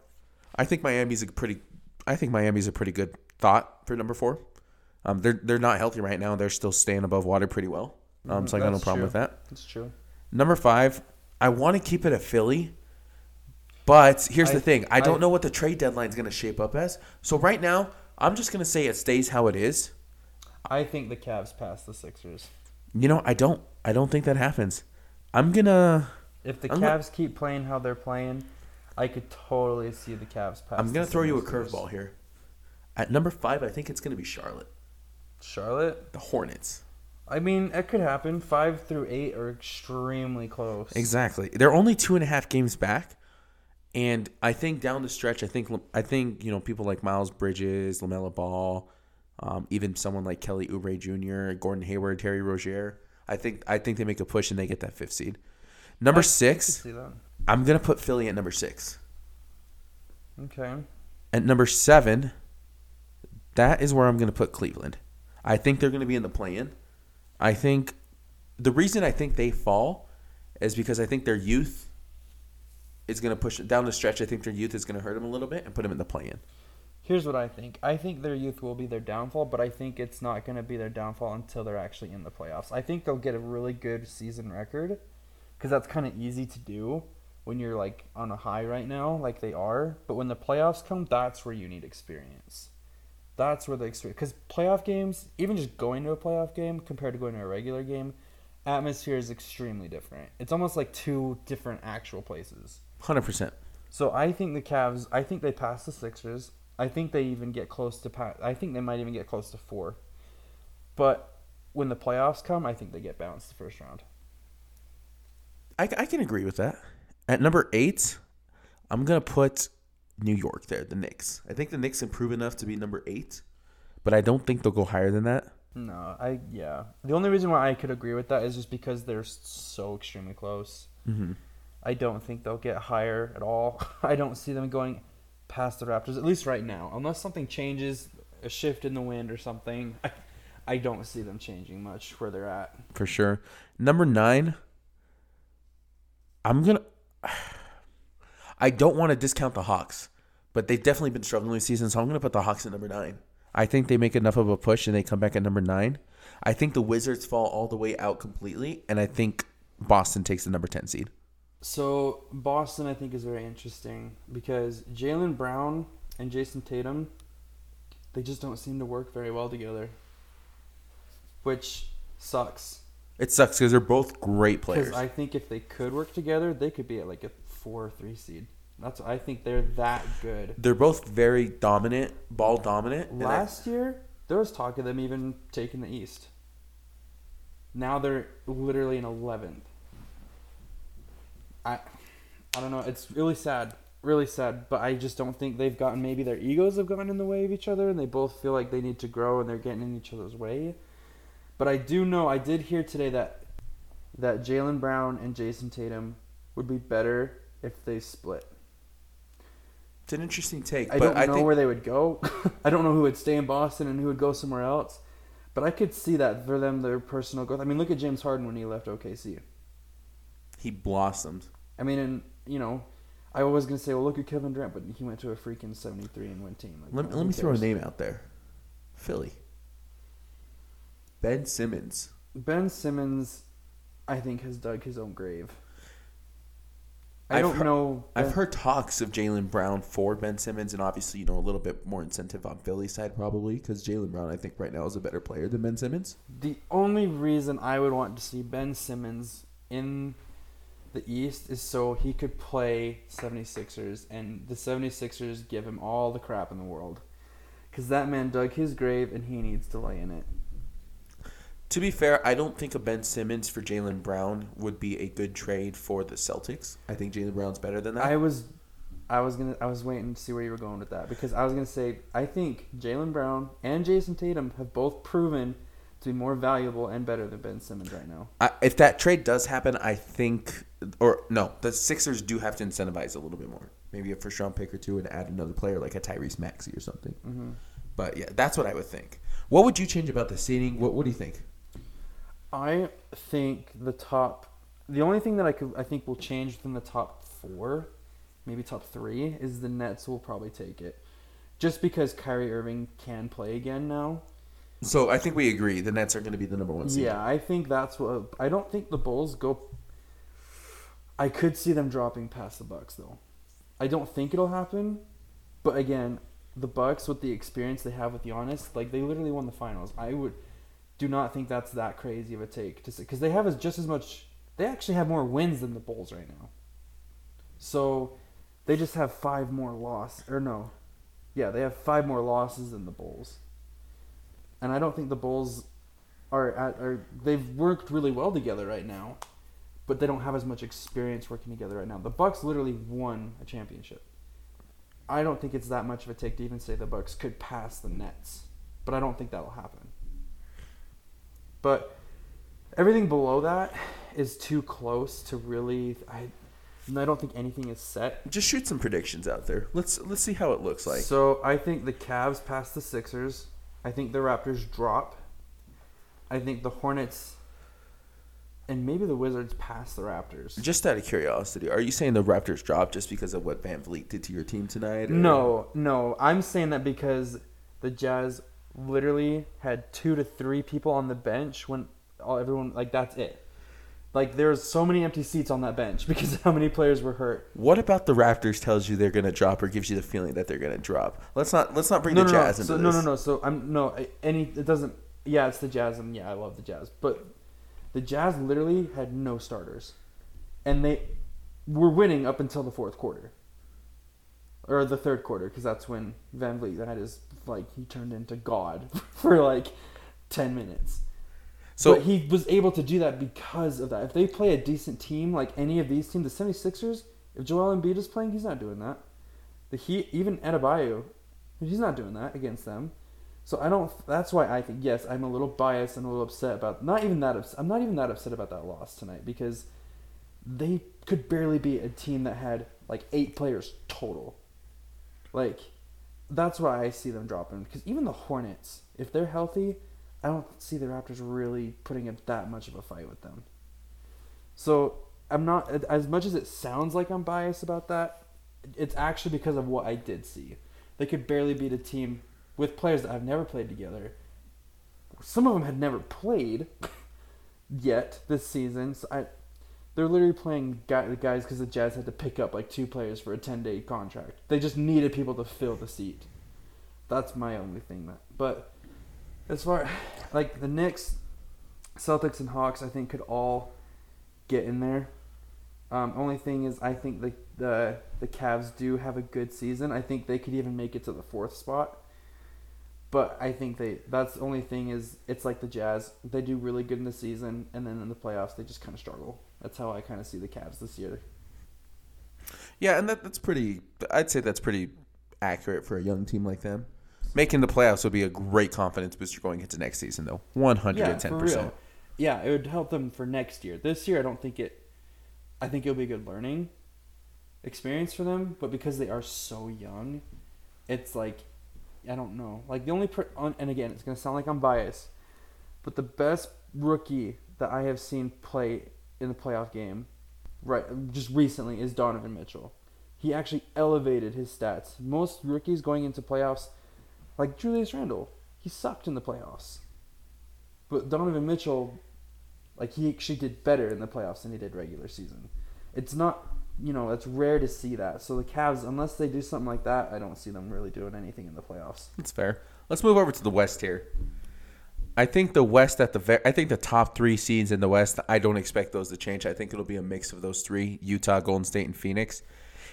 I think Miami's a pretty. I think Miami's a pretty good thought for number four. Um, they're they're not healthy right now. They're still staying above water pretty well. Um, so I got no problem true. with that. That's true. Number five, I want to keep it at Philly, but here's I, the thing: I don't I, know what the trade deadline is going to shape up as. So right now, I'm just going to say it stays how it is. I think the Cavs pass the Sixers. You know, I don't. I don't think that happens. I'm gonna. If the I'm Cavs gonna, keep playing how they're playing, I could totally see the Cavs pass. I'm gonna the throw Sixers. you a curveball here. At number five, I think it's going to be Charlotte. Charlotte? The Hornets. I mean, it could happen. Five through eight are extremely close. Exactly. They're only two and a half games back. And I think down the stretch, I think, I think you know, people like Miles Bridges, LaMelo Ball, um, even someone like Kelly Oubre Junior, Gordon Hayward, Terry Rozier, I think I think they make a push and they get that fifth seed. Number I six, I'm going to put Philly at number six. Okay. At number seven, that is where I'm going to put Cleveland. I think they're going to be in the play-in. I think the reason I think they fall is because I think their youth is going to push down the stretch. I think their youth is going to hurt them a little bit and put them in the play-in. Here's what I think. I think their youth will be their downfall, but I think it's not going to be their downfall until they're actually in the playoffs. I think they'll get a really good season record because that's kind of easy to do when you're like on a high right now, like they are. But when the playoffs come, that's where you need experience. That's where the experience, because playoff games, even just going to a playoff game compared to going to a regular game, atmosphere is extremely different. It's almost like two different actual places. one hundred percent. So I think the Cavs, I think they pass the Sixers. I think they even get close to pass, I think they might even get close to four. But when the playoffs come, I think they get bounced the first round. I, I can agree with that. At number eight, I'm going to put New York there, the Knicks. I think the Knicks improve enough to be number eight, but I don't think they'll go higher than that. No, I yeah. The only reason why I could agree with that is just because they're so extremely close. Mm-hmm. I don't think they'll get higher at all. I don't see them going past the Raptors, at least right now. Unless something changes, a shift in the wind or something, I, I don't see them changing much where they're at. For sure. Number nine, I'm going to... I don't want to discount the Hawks, but they've definitely been struggling this season, so I'm going to put the Hawks at number nine. I think they make enough of a push and they come back at number nine. I think the Wizards fall all the way out completely, and I think Boston takes the number ten seed. So Boston, I think, is very interesting because Jaylen Brown and Jayson Tatum, they just don't seem to work very well together, which sucks. It sucks because they're both great players. Because I think if they could work together, they could be at like a four or three seed. That's I think they're that good. They're both very dominant, ball dominant. Last I, year, there was talk of them even taking the East. Now they're literally in eleventh. I, I don't know. It's really sad, really sad. But I just don't think they've gotten. Maybe their egos have gotten in the way of each other, and they both feel like they need to grow, and they're getting in each other's way. But I do know. I did hear today that that Jaylen Brown and Jayson Tatum would be better if they split. It's an interesting take. I but don't I know think... where they would go. I don't know who would stay in Boston and who would go somewhere else. But I could see that for them, their personal growth. I mean, look at James Harden when he left O K C. He blossomed. I mean, and you know, I was going to say, well, look at Kevin Durant, but he went to a freaking seventy-three and win team. Like, let me, let me throw a name out there. Philly. Ben Simmons. Ben Simmons, I think, has dug his own grave. I don't I've heard, know. Ben. I've heard talks of Jaylen Brown for Ben Simmons, and obviously, you know, a little bit more incentive on Philly's side probably because Jaylen Brown, I think, right now is a better player than Ben Simmons. The only reason I would want to see Ben Simmons in the East is so he could play 76ers, and the 76ers give him all the crap in the world because that man dug his grave, and he needs to lay in it. To be fair, I don't think a Ben Simmons for Jaylen Brown would be a good trade for the Celtics. I think Jaylen Brown's better than that. I was I was gonna I was waiting to see where you were going with that because I was gonna say I think Jaylen Brown and Jayson Tatum have both proven to be more valuable and better than Ben Simmons right now. I, if that trade does happen, I think or no, the Sixers do have to incentivize a little bit more. Maybe a first round pick or two and add another player like a Tyrese Maxey or something. Mm-hmm. But yeah, that's what I would think. What would you change about the seating? What what do you think? I think the top... The only thing that I could I think will change within the top four, maybe top three, is the Nets will probably take it. Just because Kyrie Irving can play again now. So I think we agree. The Nets are going to be the number one seed. Yeah, I think that's what... I don't think the Bulls go... I could see them dropping past the Bucks though. I don't think it'll happen. But again, the Bucks with the experience they have with Giannis, like they literally won the finals. I would... do not think that's that crazy of a take to say because they have just as much. They actually have more wins than the Bulls right now, so they just have five more losses. Or no, yeah, they have five more losses than the Bulls, and I don't think the Bulls are at. Are they've worked really well together right now, but they don't have as much experience working together right now. The Bucks literally won a championship. I don't think it's that much of a take to even say the Bucks could pass the Nets, but I don't think that'll happen. But everything below that is too close to really. I, I don't think anything is set. Just shoot some predictions out there. Let's let's see how it looks like. So I think the Cavs pass the Sixers. I think the Raptors drop. I think the Hornets And maybe the Wizards pass the Raptors. Just out of curiosity, are you saying the Raptors dropped just because of what VanVleet did to your team tonight? Or? No, no. I'm saying that because the Jazz literally had two to three people on the bench when all, everyone, like, that's it. Like, there's so many empty seats on that bench because of how many players were hurt. What about the Raptors tells you they're going to drop or gives you the feeling that they're going to drop? Let's not let's not bring no, the no, Jazz no. into so, this. No, no, no. So I'm no any it doesn't. Yeah, it's the Jazz, and yeah, I love the Jazz, but the Jazz literally had no starters, and they were winning up until the fourth quarter or the third quarter because that's when VanVleet had his like he turned into God for like ten minutes. So but he was able to do that because of that. If they play a decent team, like any of these teams, the 76ers, if Joel Embiid is playing, he's not doing that. The Heat, even Adebayo, he's not doing that against them. So I don't, that's why I think, yes, I'm a little biased and a little upset about, not even that, I'm not even that upset about that loss tonight because they could barely be a team that had like eight players total. Like, that's why I see them dropping because even the Hornets, if they're healthy, I don't see the Raptors really putting up that much of a fight with them. So I'm not, as much as it sounds like I'm biased about that, it's actually because of what I did see. They could barely beat a team with players that I've never played together. Some of them had never played yet this season. So I, they're literally playing guy, guys because the Jazz had to pick up like two players for a ten-day contract. They just needed people to fill the seat. That's my only thing. That, but... As far like the Knicks, Celtics, and Hawks, I think could all get in there. Um, only thing is, I think the the the Cavs do have a good season. I think they could even make it to the fourth spot. But I think they that's the only thing is it's like the Jazz. They do really good in the season, and then in the playoffs they just kind of struggle. That's how I kind of see the Cavs this year. Yeah, and that that's pretty. I'd say that's pretty accurate for a young team like them. Making the playoffs would be a great confidence booster going into next season, though. one hundred ten percent. Yeah, for real. Yeah, it would help them for next year. This year, I don't think it... I think it'll be a good learning experience for them, but because they are so young, it's like... I don't know. Like, the only... Per- and again, it's going to sound like I'm biased, but the best rookie that I have seen play in the playoff game right just recently is Donovan Mitchell. He actually elevated his stats. Most rookies going into playoffs... Like Julius Randle, he sucked in the playoffs. But Donovan Mitchell, like he actually did better in the playoffs than he did regular season. It's not, you know, it's rare to see that. So the Cavs, unless they do something like that, I don't see them really doing anything in the playoffs. That's fair. Let's move over to the West here. I think the West at the I think the top three seeds in the West, I don't expect those to change. I think it'll be a mix of those three, Utah, Golden State, and Phoenix.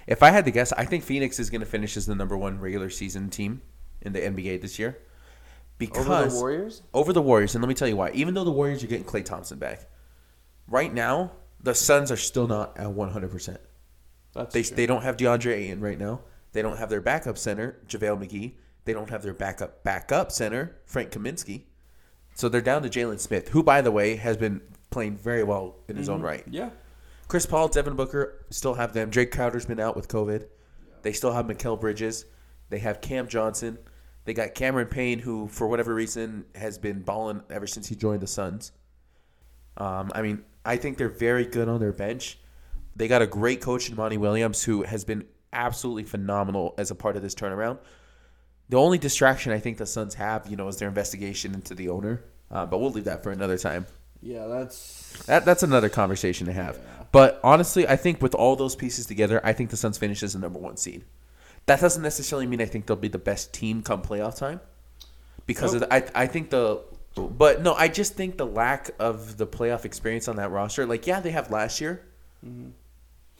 If I had to guess, I think Phoenix is going to finish as the number one regular season team in the N B A this year. Because over the Warriors? Over the Warriors, and let me tell you why. Even though the Warriors are getting Klay Thompson back, right now, the Suns are still not at one hundred percent. That's they, they don't have DeAndre Ayton right now. They don't have their backup center, JaVale McGee. They don't have their backup backup center, Frank Kaminsky. So they're down to Jalen Smith, who, by the way, has been playing very well in his mm-hmm. own right. Yeah. Chris Paul, Devin Booker, still have them. Drake Crowder's been out with COVID. Yeah. They still have Mikal Bridges. They have Cam Johnson. They got Cameron Payne, who, for whatever reason, has been balling ever since he joined the Suns. Um, I mean, I think they're very good on their bench. They got a great coach in Monty Williams, who has been absolutely phenomenal as a part of this turnaround. The only distraction I think the Suns have, you know, is their investigation into the owner. Uh, but we'll leave that for another time. Yeah, that's... That, that's another conversation to have. Yeah. But honestly, I think with all those pieces together, I think the Suns finish as the number one seed. That doesn't necessarily mean I think they'll be the best team come playoff time, because nope. of the, I I think the but no I just think the lack of the playoff experience on that roster, like yeah they have last year, mm-hmm.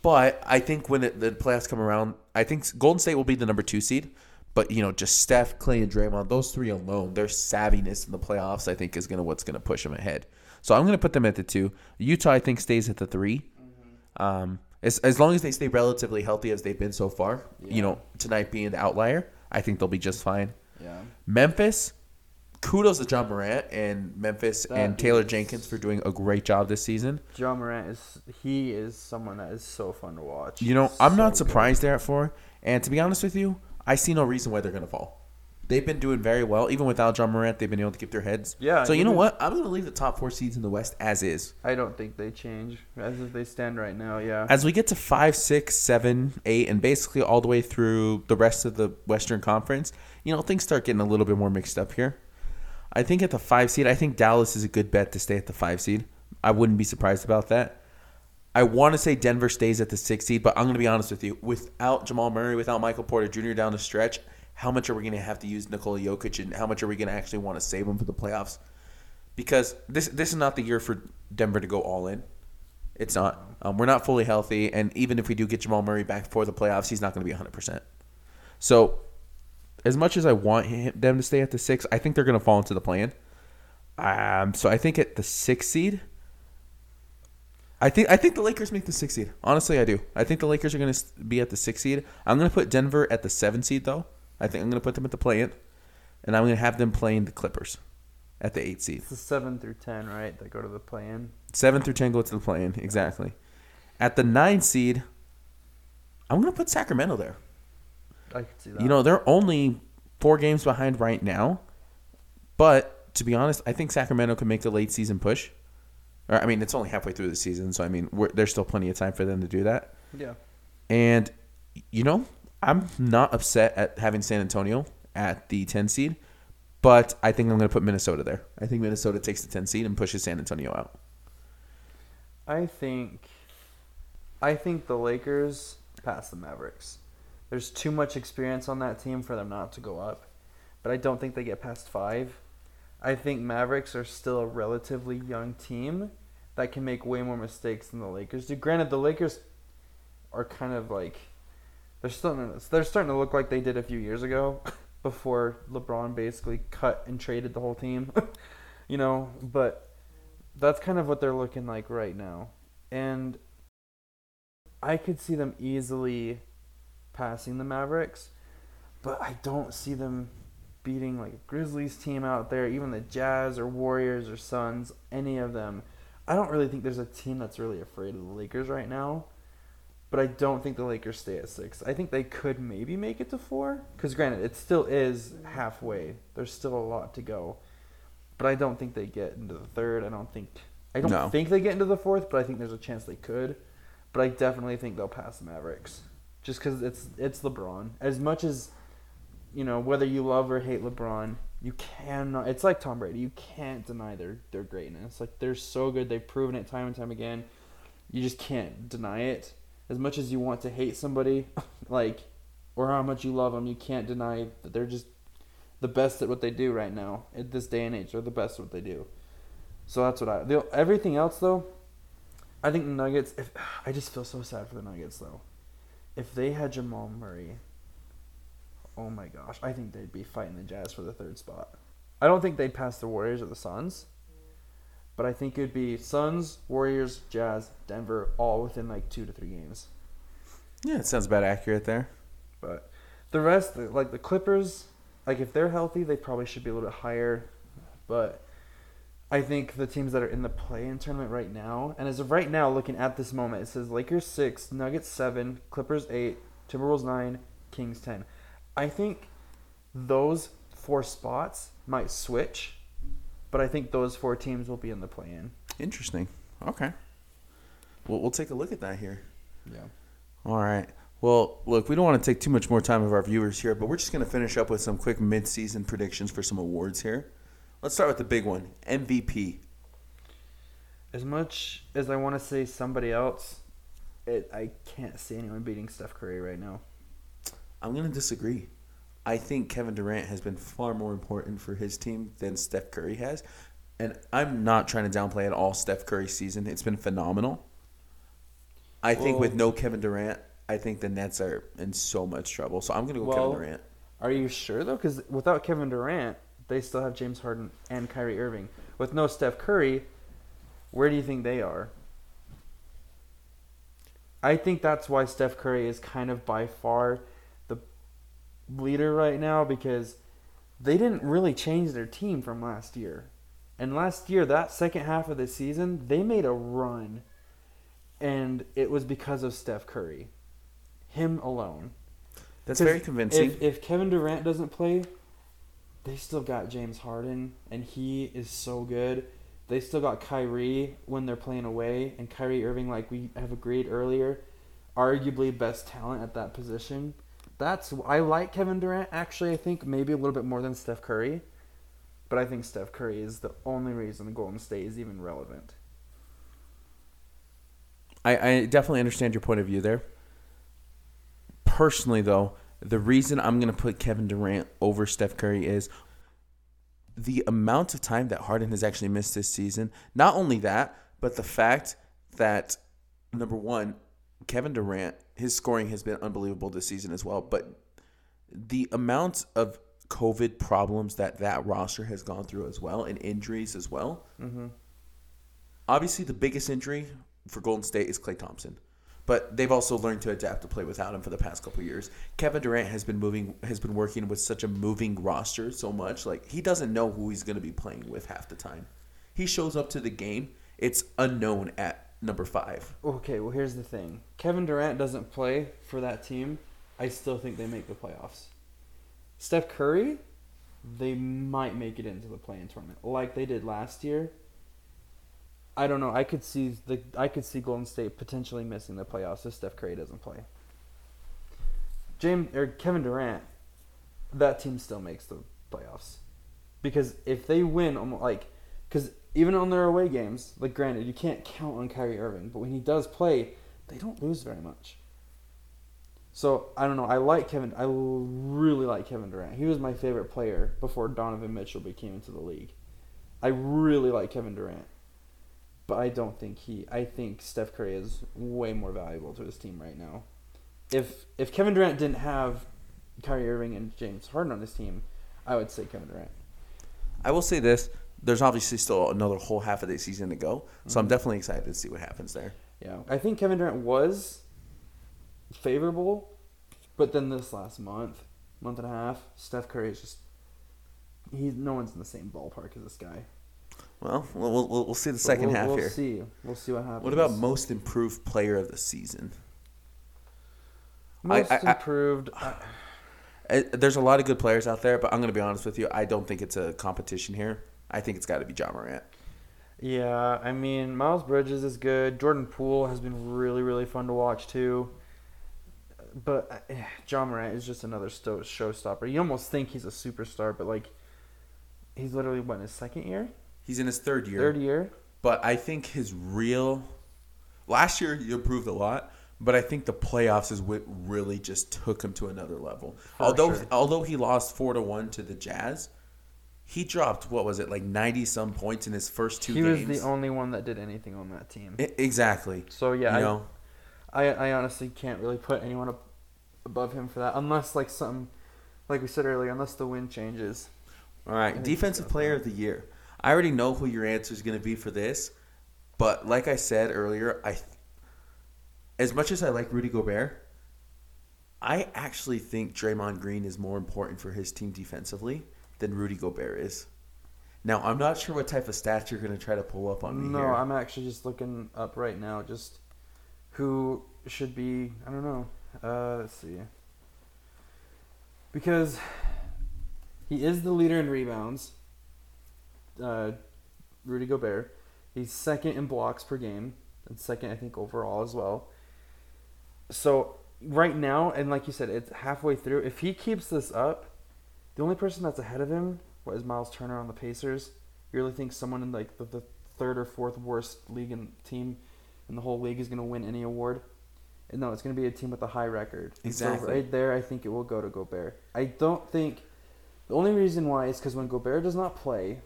but I think when it, the playoffs come around, I think Golden State will be the number two seed, but you know just Steph, Klay, and Draymond, those three alone, their savviness in the playoffs I think is gonna what's gonna push them ahead. So I'm gonna put them at the two. Utah I think stays at the three. Mm-hmm. Um. As as long as they stay relatively healthy as they've been so far, yeah. you know, tonight being the outlier, I think they'll be just fine. Yeah. Memphis, kudos to Ja Morant and Memphis that and Taylor is. Jenkins for doing a great job this season. Ja Morant is he is someone that is so fun to watch. You know, He's I'm so not surprised good. They're at four, and to be honest with you, I see no reason why they're gonna fall. They've been doing very well. Even without Ja Morant, they've been able to keep their heads. Yeah. So, you know what? I'm going to leave the top four seeds in the West as is. I don't think they change as if they stand right now, yeah. As we get to five, six, seven, eight, and basically all the way through the rest of the Western Conference, you know, things start getting a little bit more mixed up here. I think at the five seed, I think Dallas is a good bet to stay at the five seed. I wouldn't be surprised about that. I want to say Denver stays at the six seed, but I'm going to be honest with you. Without Jamal Murray, without Michael Porter Junior down the stretch, how much are we going to have to use Nikola Jokic, and how much are we going to actually want to save him for the playoffs? Because this this is not the year for Denver to go all in. It's not. Um, we're not fully healthy, and even if we do get Jamal Murray back for the playoffs, he's not going to be one hundred percent. So as much as I want him, them to stay at the six, I think they're going to fall into the play-in. Um, so I think at the six seed, I think I think the Lakers make the six seed. Honestly, I do. I think the Lakers are going to be at the six seed. I'm going to put Denver at the seven seed, though. I think I'm going to put them at the play-in, and I'm going to have them playing the Clippers at the eight seed. It's the seven through ten, right? They go to the play-in. Seven through ten go to the play-in, exactly. At the nine seed, I'm going to put Sacramento there. I can see that. You know, they're only four games behind right now, but to be honest, I think Sacramento can make a late season push. Or I mean, it's only halfway through the season, so I mean, we're, there's still plenty of time for them to do that. Yeah. And you know, I'm not upset at having San Antonio at the ten seed, but I think I'm going to put Minnesota there. I think Minnesota takes the ten seed and pushes San Antonio out. I think I think the Lakers pass the Mavericks. There's too much experience on that team for them not to go up, but I don't think they get past five. I think Mavericks are still a relatively young team that can make way more mistakes than the Lakers do. Granted, the Lakers are kind of like... They're still they're starting to look like they did a few years ago, before LeBron basically cut and traded the whole team, you know. But that's kind of what they're looking like right now, and I could see them easily passing the Mavericks, but I don't see them beating like a Grizzlies team out there, even the Jazz or Warriors or Suns, any of them. I don't really think there's a team that's really afraid of the Lakers right now. But I don't think the Lakers stay at six. I think they could maybe make it to four. Because granted, it still is halfway. There's still a lot to go. But I don't think they get into the third. I don't think I don't no. think they get into the fourth, but I think there's a chance they could. But I definitely think they'll pass the Mavericks. Just because it's it's LeBron. As much as, you know, whether you love or hate LeBron, you cannot... It's like Tom Brady. You can't deny their, their greatness. Like, they're so good. They've proven it time and time again. You just can't deny it. As much as you want to hate somebody, like, or how much you love them, you can't deny that they're just the best at what they do right now. At this day and age, they're the best at what they do. So that's what I... The, everything else, though, I think the Nuggets... If, I just feel so sad for the Nuggets, though. If they had Jamal Murray, oh my gosh, I think they'd be fighting the Jazz for the third spot. I don't think they'd pass the Warriors or the Suns, but I think it would be Suns, Warriors, Jazz, Denver, all within like two to three games. Yeah, it sounds about accurate there. But the rest, like the Clippers, like if they're healthy, they probably should be a little bit higher. But I think the teams that are in the play-in tournament right now, and as of right now, looking at this moment, it says Lakers six, Nuggets seven, Clippers eight, Timberwolves nine, Kings ten. I think those four spots might switch. But I think those four teams will be in the play-in. Interesting. Okay. Well, we'll take a look at that here. Yeah. All right. Well, look, we don't want to take too much more time of our viewers here, but we're just going to finish up with some quick mid-season predictions for some awards here. Let's start with the big one, M V P. As much as I want to say somebody else, it, I can't see anyone beating Steph Curry right now. I'm going to disagree. I think Kevin Durant has been far more important for his team than Steph Curry has. And I'm not trying to downplay at all Steph Curry's season. It's been phenomenal. I well, think with no Kevin Durant, I think the Nets are in so much trouble. So I'm going to go well, Kevin Durant. Are you sure, though? Because without Kevin Durant, they still have James Harden and Kyrie Irving. With no Steph Curry, where do you think they are? I think that's why Steph Curry is kind of by far leader right now, because they didn't really change their team from last year. And last year, that second half of the season, they made a run, and it was because of Steph Curry. Him alone. That's very convincing. If, if Kevin Durant doesn't play, they still got James Harden, and he is so good. They still got Kyrie when they're playing away, and Kyrie Irving, like we have agreed earlier, arguably best talent at that position. That's I like Kevin Durant, actually, I think, maybe a little bit more than Steph Curry. But I think Steph Curry is the only reason Golden State is even relevant. I, I definitely understand your point of view there. Personally, though, the reason I'm going to put Kevin Durant over Steph Curry is the amount of time that Harden has actually missed this season. Not only that, but the fact that, number one, Kevin Durant, his scoring has been unbelievable this season as well. But the amount of COVID problems that that roster has gone through as well, and injuries as well. Mm-hmm. Obviously, the biggest injury for Golden State is Klay Thompson. But they've also learned to adapt to play without him for the past couple of years. Kevin Durant has been moving, has been working with such a moving roster so much. Like, he doesn't know who he's going to be playing with half the time. He shows up to the game. It's unknown at number five. Okay, well, here's the thing. Kevin Durant doesn't play for that team. I still think they make the playoffs. Steph Curry, they might make it into the play-in tournament like they did last year. I don't know. I could see the I could see Golden State potentially missing the playoffs if Steph Curry doesn't play. James or Kevin Durant, that team still makes the playoffs, because if they win, like, because even on their away games, like, granted, you can't count on Kyrie Irving, but when he does play, they don't lose very much. So I don't know. I like Kevin. I really like Kevin Durant. He was my favorite player before Donovan Mitchell became into the league. I really like Kevin Durant. But I don't think he... I think Steph Curry is way more valuable to his team right now. If if Kevin Durant didn't have Kyrie Irving and James Harden on his team, I would say Kevin Durant. I will say this. There's obviously still another whole half of the season to go. So mm-hmm. I'm definitely excited to see what happens there. Yeah. I think Kevin Durant was favorable. But then this last month, month and a half, Steph Curry is just... He's, no one's in the same ballpark as this guy. Well, we'll we'll, we'll see the second we'll, half we'll here. We'll see. We'll see what happens. What about most improved player of the season? Most I, I, improved. I, I, there's a lot of good players out there, but I'm going to be honest with you. I don't think it's a competition here. I think it's got to be Ja Morant. Yeah, I mean, Miles Bridges is good. Jordan Poole has been really, really fun to watch, too. But uh, Ja Morant is just another sto- showstopper. You almost think he's a superstar, but, like, he's literally, what, in his second year? He's in his third year. Third year. But I think his real... Last year, he improved a lot. But I think the playoffs is what really just took him to another level. For although sure. although he lost four to one to the Jazz, he dropped, what was it, like ninety-some points in his first two he games. He was the only one that did anything on that team. It, exactly. So, yeah, you I, know? I I honestly can't really put anyone up above him for that. Unless, like some, like we said earlier, unless the wind changes. All right, Defensive Player of the Year. I already know who your answer is going to be for this, but like I said earlier, I, th- as much as I like Rudy Gobert, I actually think Draymond Green is more important for his team defensively than Rudy Gobert is. Now, I'm not sure what type of stats you're going to try to pull up on me no, here. No, I'm actually just looking up right now just who should be, I don't know, uh, let's see. Because he is the leader in rebounds. Uh, Rudy Gobert. He's second in blocks per game and second, I think, overall as well. So right now, and like you said, it's halfway through. If he keeps this up, the only person that's ahead of him what is Miles Turner on the Pacers. You really think someone in like the, the third or fourth worst league and team in the whole league is going to win any award? And no, it's going to be a team with a high record. Exactly. So right there, I think it will go to Gobert. I don't think the only reason why is because when Gobert does not play.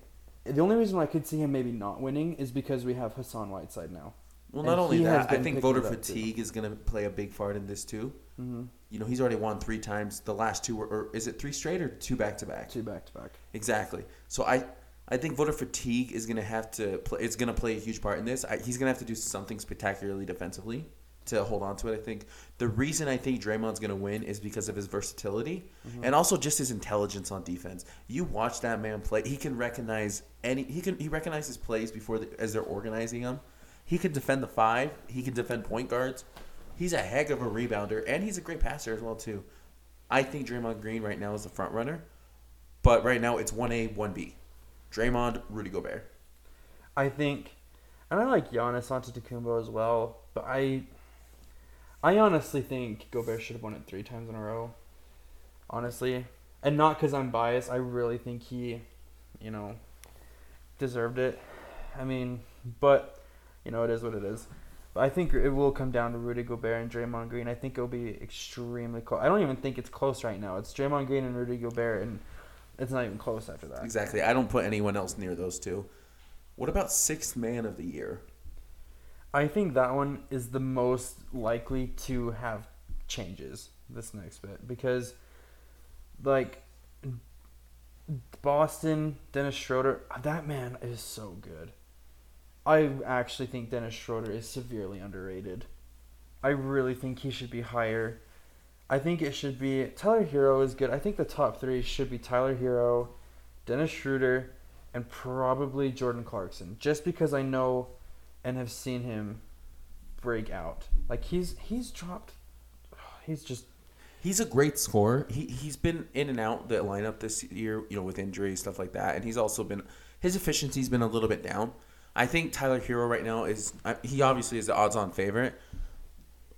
The only reason I could see him maybe not winning is because we have Hassan Whiteside now. Well, not and only that, I think voter fatigue too. Is going to play a big part in this too. Mm-hmm. You know, he's already won three times. The last two were, or is it three straight or two back-to-back? Two back-to-back. Exactly. So I, I think voter fatigue is going to have to play, it's going to play a huge part in this. I, he's going to have to do something spectacularly defensively to hold on to it, I think. The reason I think Draymond's going to win is because of his versatility mm-hmm. and also just his intelligence on defense. You watch that man play. He can recognize any he can he recognizes plays before the, as they're organizing them. He can defend the five, he can defend point guards. He's a heck of a rebounder and he's a great passer as well too. I think Draymond Green right now is the front runner. But right now, it's one A, one B. Draymond, Rudy Gobert. I think, and I like Giannis Antetokounmpo as well, but I I honestly think Gobert should have won it three times in a row. Honestly. And not because I'm biased. I really think he, you know, deserved it. I mean, but, you know, it is what it is. But I think it will come down to Rudy Gobert and Draymond Green. I think it'll be extremely close. I don't even think it's close right now. It's Draymond Green and Rudy Gobert, and it's not even close after that. Exactly. I don't put anyone else near those two. What about sixth man of the year? I think that one is the most likely to have changes this next bit because, like, Boston, Dennis Schroeder, that man is so good. I actually think Dennis Schroeder is severely underrated. I really think he should be higher. I think it should be... Tyler Herro is good. I think the top three should be Tyler Herro, Dennis Schroeder, and probably Jordan Clarkson. Just because I know and have seen him break out. Like, he's he's dropped... He's just... He's a great scorer. He, he's been in and out the lineup this year, you know, with injuries, stuff like that. And he's also been... His efficiency's been a little bit down. I think Tyler Herro right now is... He obviously is the odds-on favorite.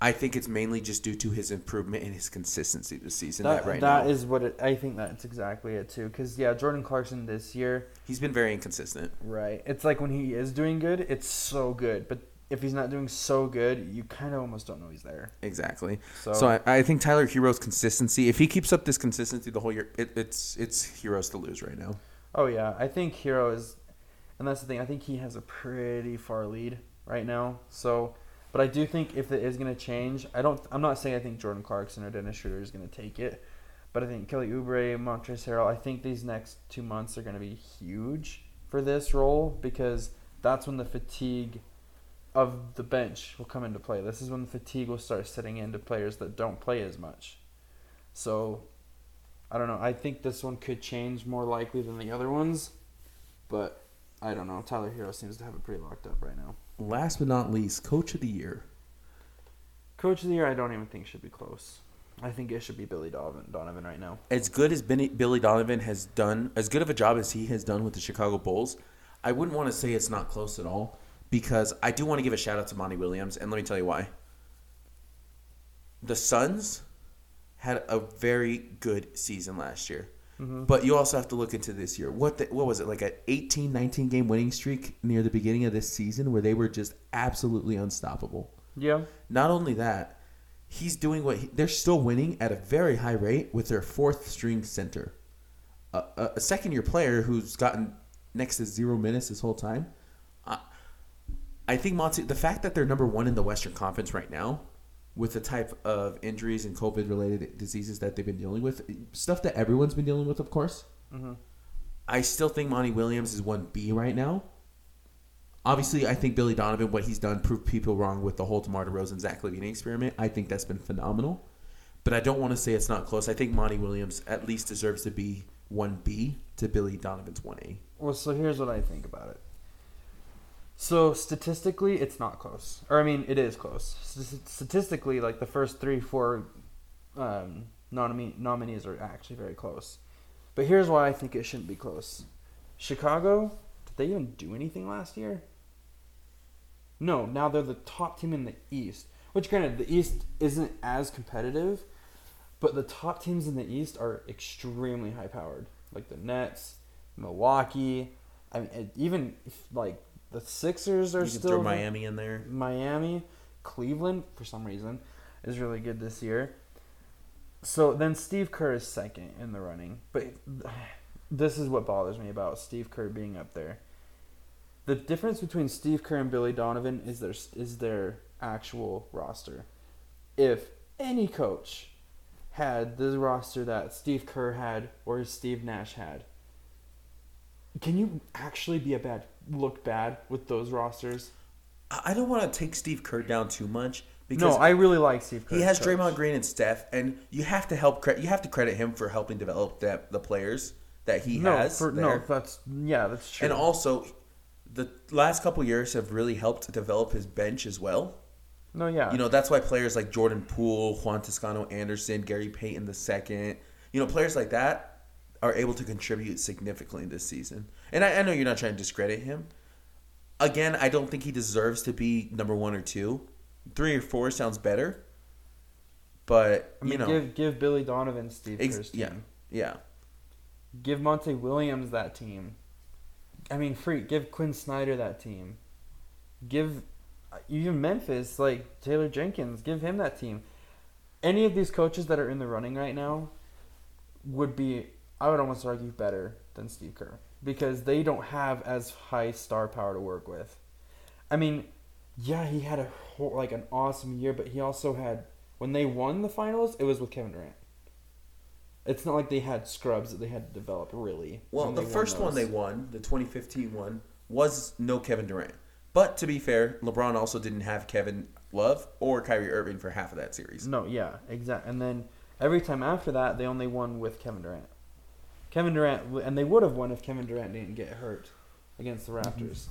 I think it's mainly just due to his improvement and his consistency this season. That, that right that now. That is what it... I think that's exactly it, too. Because, yeah, Jordan Clarkson this year... He's been very inconsistent. Right. It's like when he is doing good, it's so good. But if he's not doing so good, you kind of almost don't know he's there. Exactly. So, so I, I think Tyler Herro's consistency... If he keeps up this consistency the whole year, it, it's it's Herro's to lose right now. Oh, yeah. I think Herro is... And that's the thing. I think he has a pretty far lead right now. So, but I do think if it is going to change, I don't. I'm not saying I think Jordan Clarkson or Dennis Schroeder is going to take it, but I think Kelly Oubre, Montrezl Harrell. I think these next two months are going to be huge for this role because that's when the fatigue of the bench will come into play. This is when the fatigue will start setting into players that don't play as much. So, I don't know. I think this one could change more likely than the other ones, but. I don't know. Tyler Herro seems to have it pretty locked up right now. Last but not least, Coach of the Year. Coach of the Year, I don't even think should be close. I think it should be Billy Donovan right now. As good as Benny, Billy Donovan has done, as good of a job as he has done with the Chicago Bulls, I wouldn't want to say it's not close at all because I do want to give a shout-out to Monty Williams, and let me tell you why. The Suns had a very good season last year. Mm-hmm. But you also have to look into this year. What the, what was it, like an eighteen, nineteen game winning streak near the beginning of this season where they were just absolutely unstoppable? Yeah. Not only that, he's doing what he, they're still winning at a very high rate with their fourth string center. Uh, a a second year player who's gotten next to zero minutes this whole time. Uh, I think Monty, the fact that they're number one in the Western Conference right now, with the type of injuries and COVID-related diseases that they've been dealing with, stuff that everyone's been dealing with, of course. Mm-hmm. I still think Monty Williams is one B right now. Obviously, I think Billy Donovan, what he's done, proved people wrong with the whole DeMar DeRozan, Zach LaVine experiment. I think that's been phenomenal. But I don't want to say it's not close. I think Monty Williams at least deserves to be one B to Billy Donovan's one A. Well, so here's what I think about it. So, statistically, it's not close. Or, I mean, it is close. Statistically, like, the first three, four um, nomin- nominees are actually very close. But here's why I think it shouldn't be close. Chicago, did they even do anything last year? No, now they're the top team in the East. Which, granted, the East isn't as competitive, but the top teams in the East are extremely high-powered. Like, the Nets, Milwaukee, I mean, even, if, like... The Sixers are you can still... throw Miami in there. Miami. Cleveland, for some reason, is really good this year. So then Steve Kerr is second in the running. But this is what bothers me about Steve Kerr being up there. The difference between Steve Kerr and Billy Donovan is their, is their actual roster. If any coach had the roster that Steve Kerr had or Steve Nash had, can you actually be a bad coach? Look bad with those rosters. I don't want to take Steve Kerr down too much because no, I really like Steve Kerr. He has coach. Draymond Green and Steph, and you have to help. You have to credit him for helping develop that, the players that he no, has. For, no, that's yeah, that's true. And also, the last couple years have really helped develop his bench as well. No, yeah, you know that's why players like Jordan Poole, Juan Toscano Anderson, Gary Payton the second, you know players like that. are able to contribute significantly this season. And I, I know you're not trying to discredit him. Again, I don't think he deserves to be number one or two. Three or four sounds better. But, I mean, you know. Give, give Billy Donovan Steve Kerr's ex- team. Yeah, yeah. Give Monte Williams that team. I mean, freak, give Quinn Snyder that team. Give even Memphis, like Taylor Jenkins, give him that team. Any of these coaches that are in the running right now would be, I would almost argue, better than Steve Kerr. Because they don't have as high star power to work with. I mean, yeah, he had a whole, like an awesome year, but he also had, when they won the finals, it was with Kevin Durant. It's not like they had scrubs that they had to develop, really. Well, the first one they won, the twenty fifteen one, was no Kevin Durant. But to be fair, LeBron also didn't have Kevin Love or Kyrie Irving for half of that series. No, yeah, exactly. And then every time after that, they only won with Kevin Durant. Kevin Durant, and they would have won if Kevin Durant didn't get hurt against the Raptors.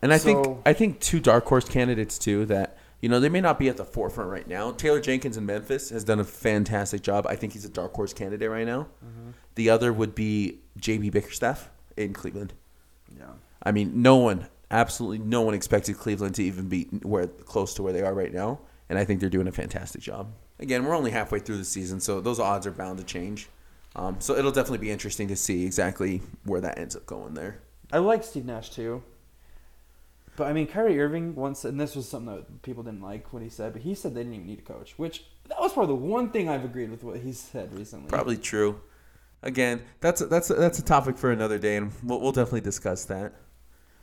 And I so, think I think two dark horse candidates, too, that, you know, they may not be at the forefront right now. Taylor Jenkins in Memphis has done a fantastic job. I think he's a dark horse candidate right now. Mm-hmm. The other would be J B Bickerstaff in Cleveland. Yeah. I mean, no one, absolutely no one expected Cleveland to even be where close to where they are right now, and I think they're doing a fantastic job. Again, we're only halfway through the season, so those odds are bound to change. Um, so it'll definitely be interesting to see exactly where that ends up going there. I like Steve Nash, too. But, I mean, Kyrie Irving once, and this was something that people didn't like what he said, but he said they didn't even need a coach, which that was probably the one thing I've agreed with what he said recently. Probably true. Again, that's a, that's a, that's a topic for another day, and we'll, we'll definitely discuss that.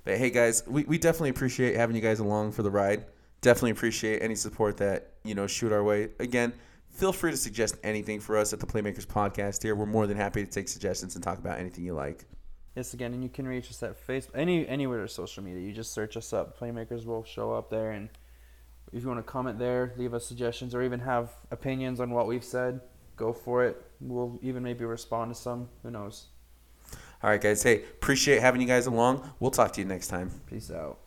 But, hey, guys, we, we definitely appreciate having you guys along for the ride. Definitely appreciate any support that, you know, shoot our way. Again, feel free to suggest anything for us at the Playmakers Podcast here. We're more than happy to take suggestions and talk about anything you like. Yes, again, and you can reach us at Facebook, any anywhere to social media. You just search us up. Playmakers will show up there, and if you want to comment there, leave us suggestions, or even have opinions on what we've said, go for it. We'll even maybe respond to some. Who knows? All right, guys. Hey, appreciate having you guys along. We'll talk to you next time. Peace out.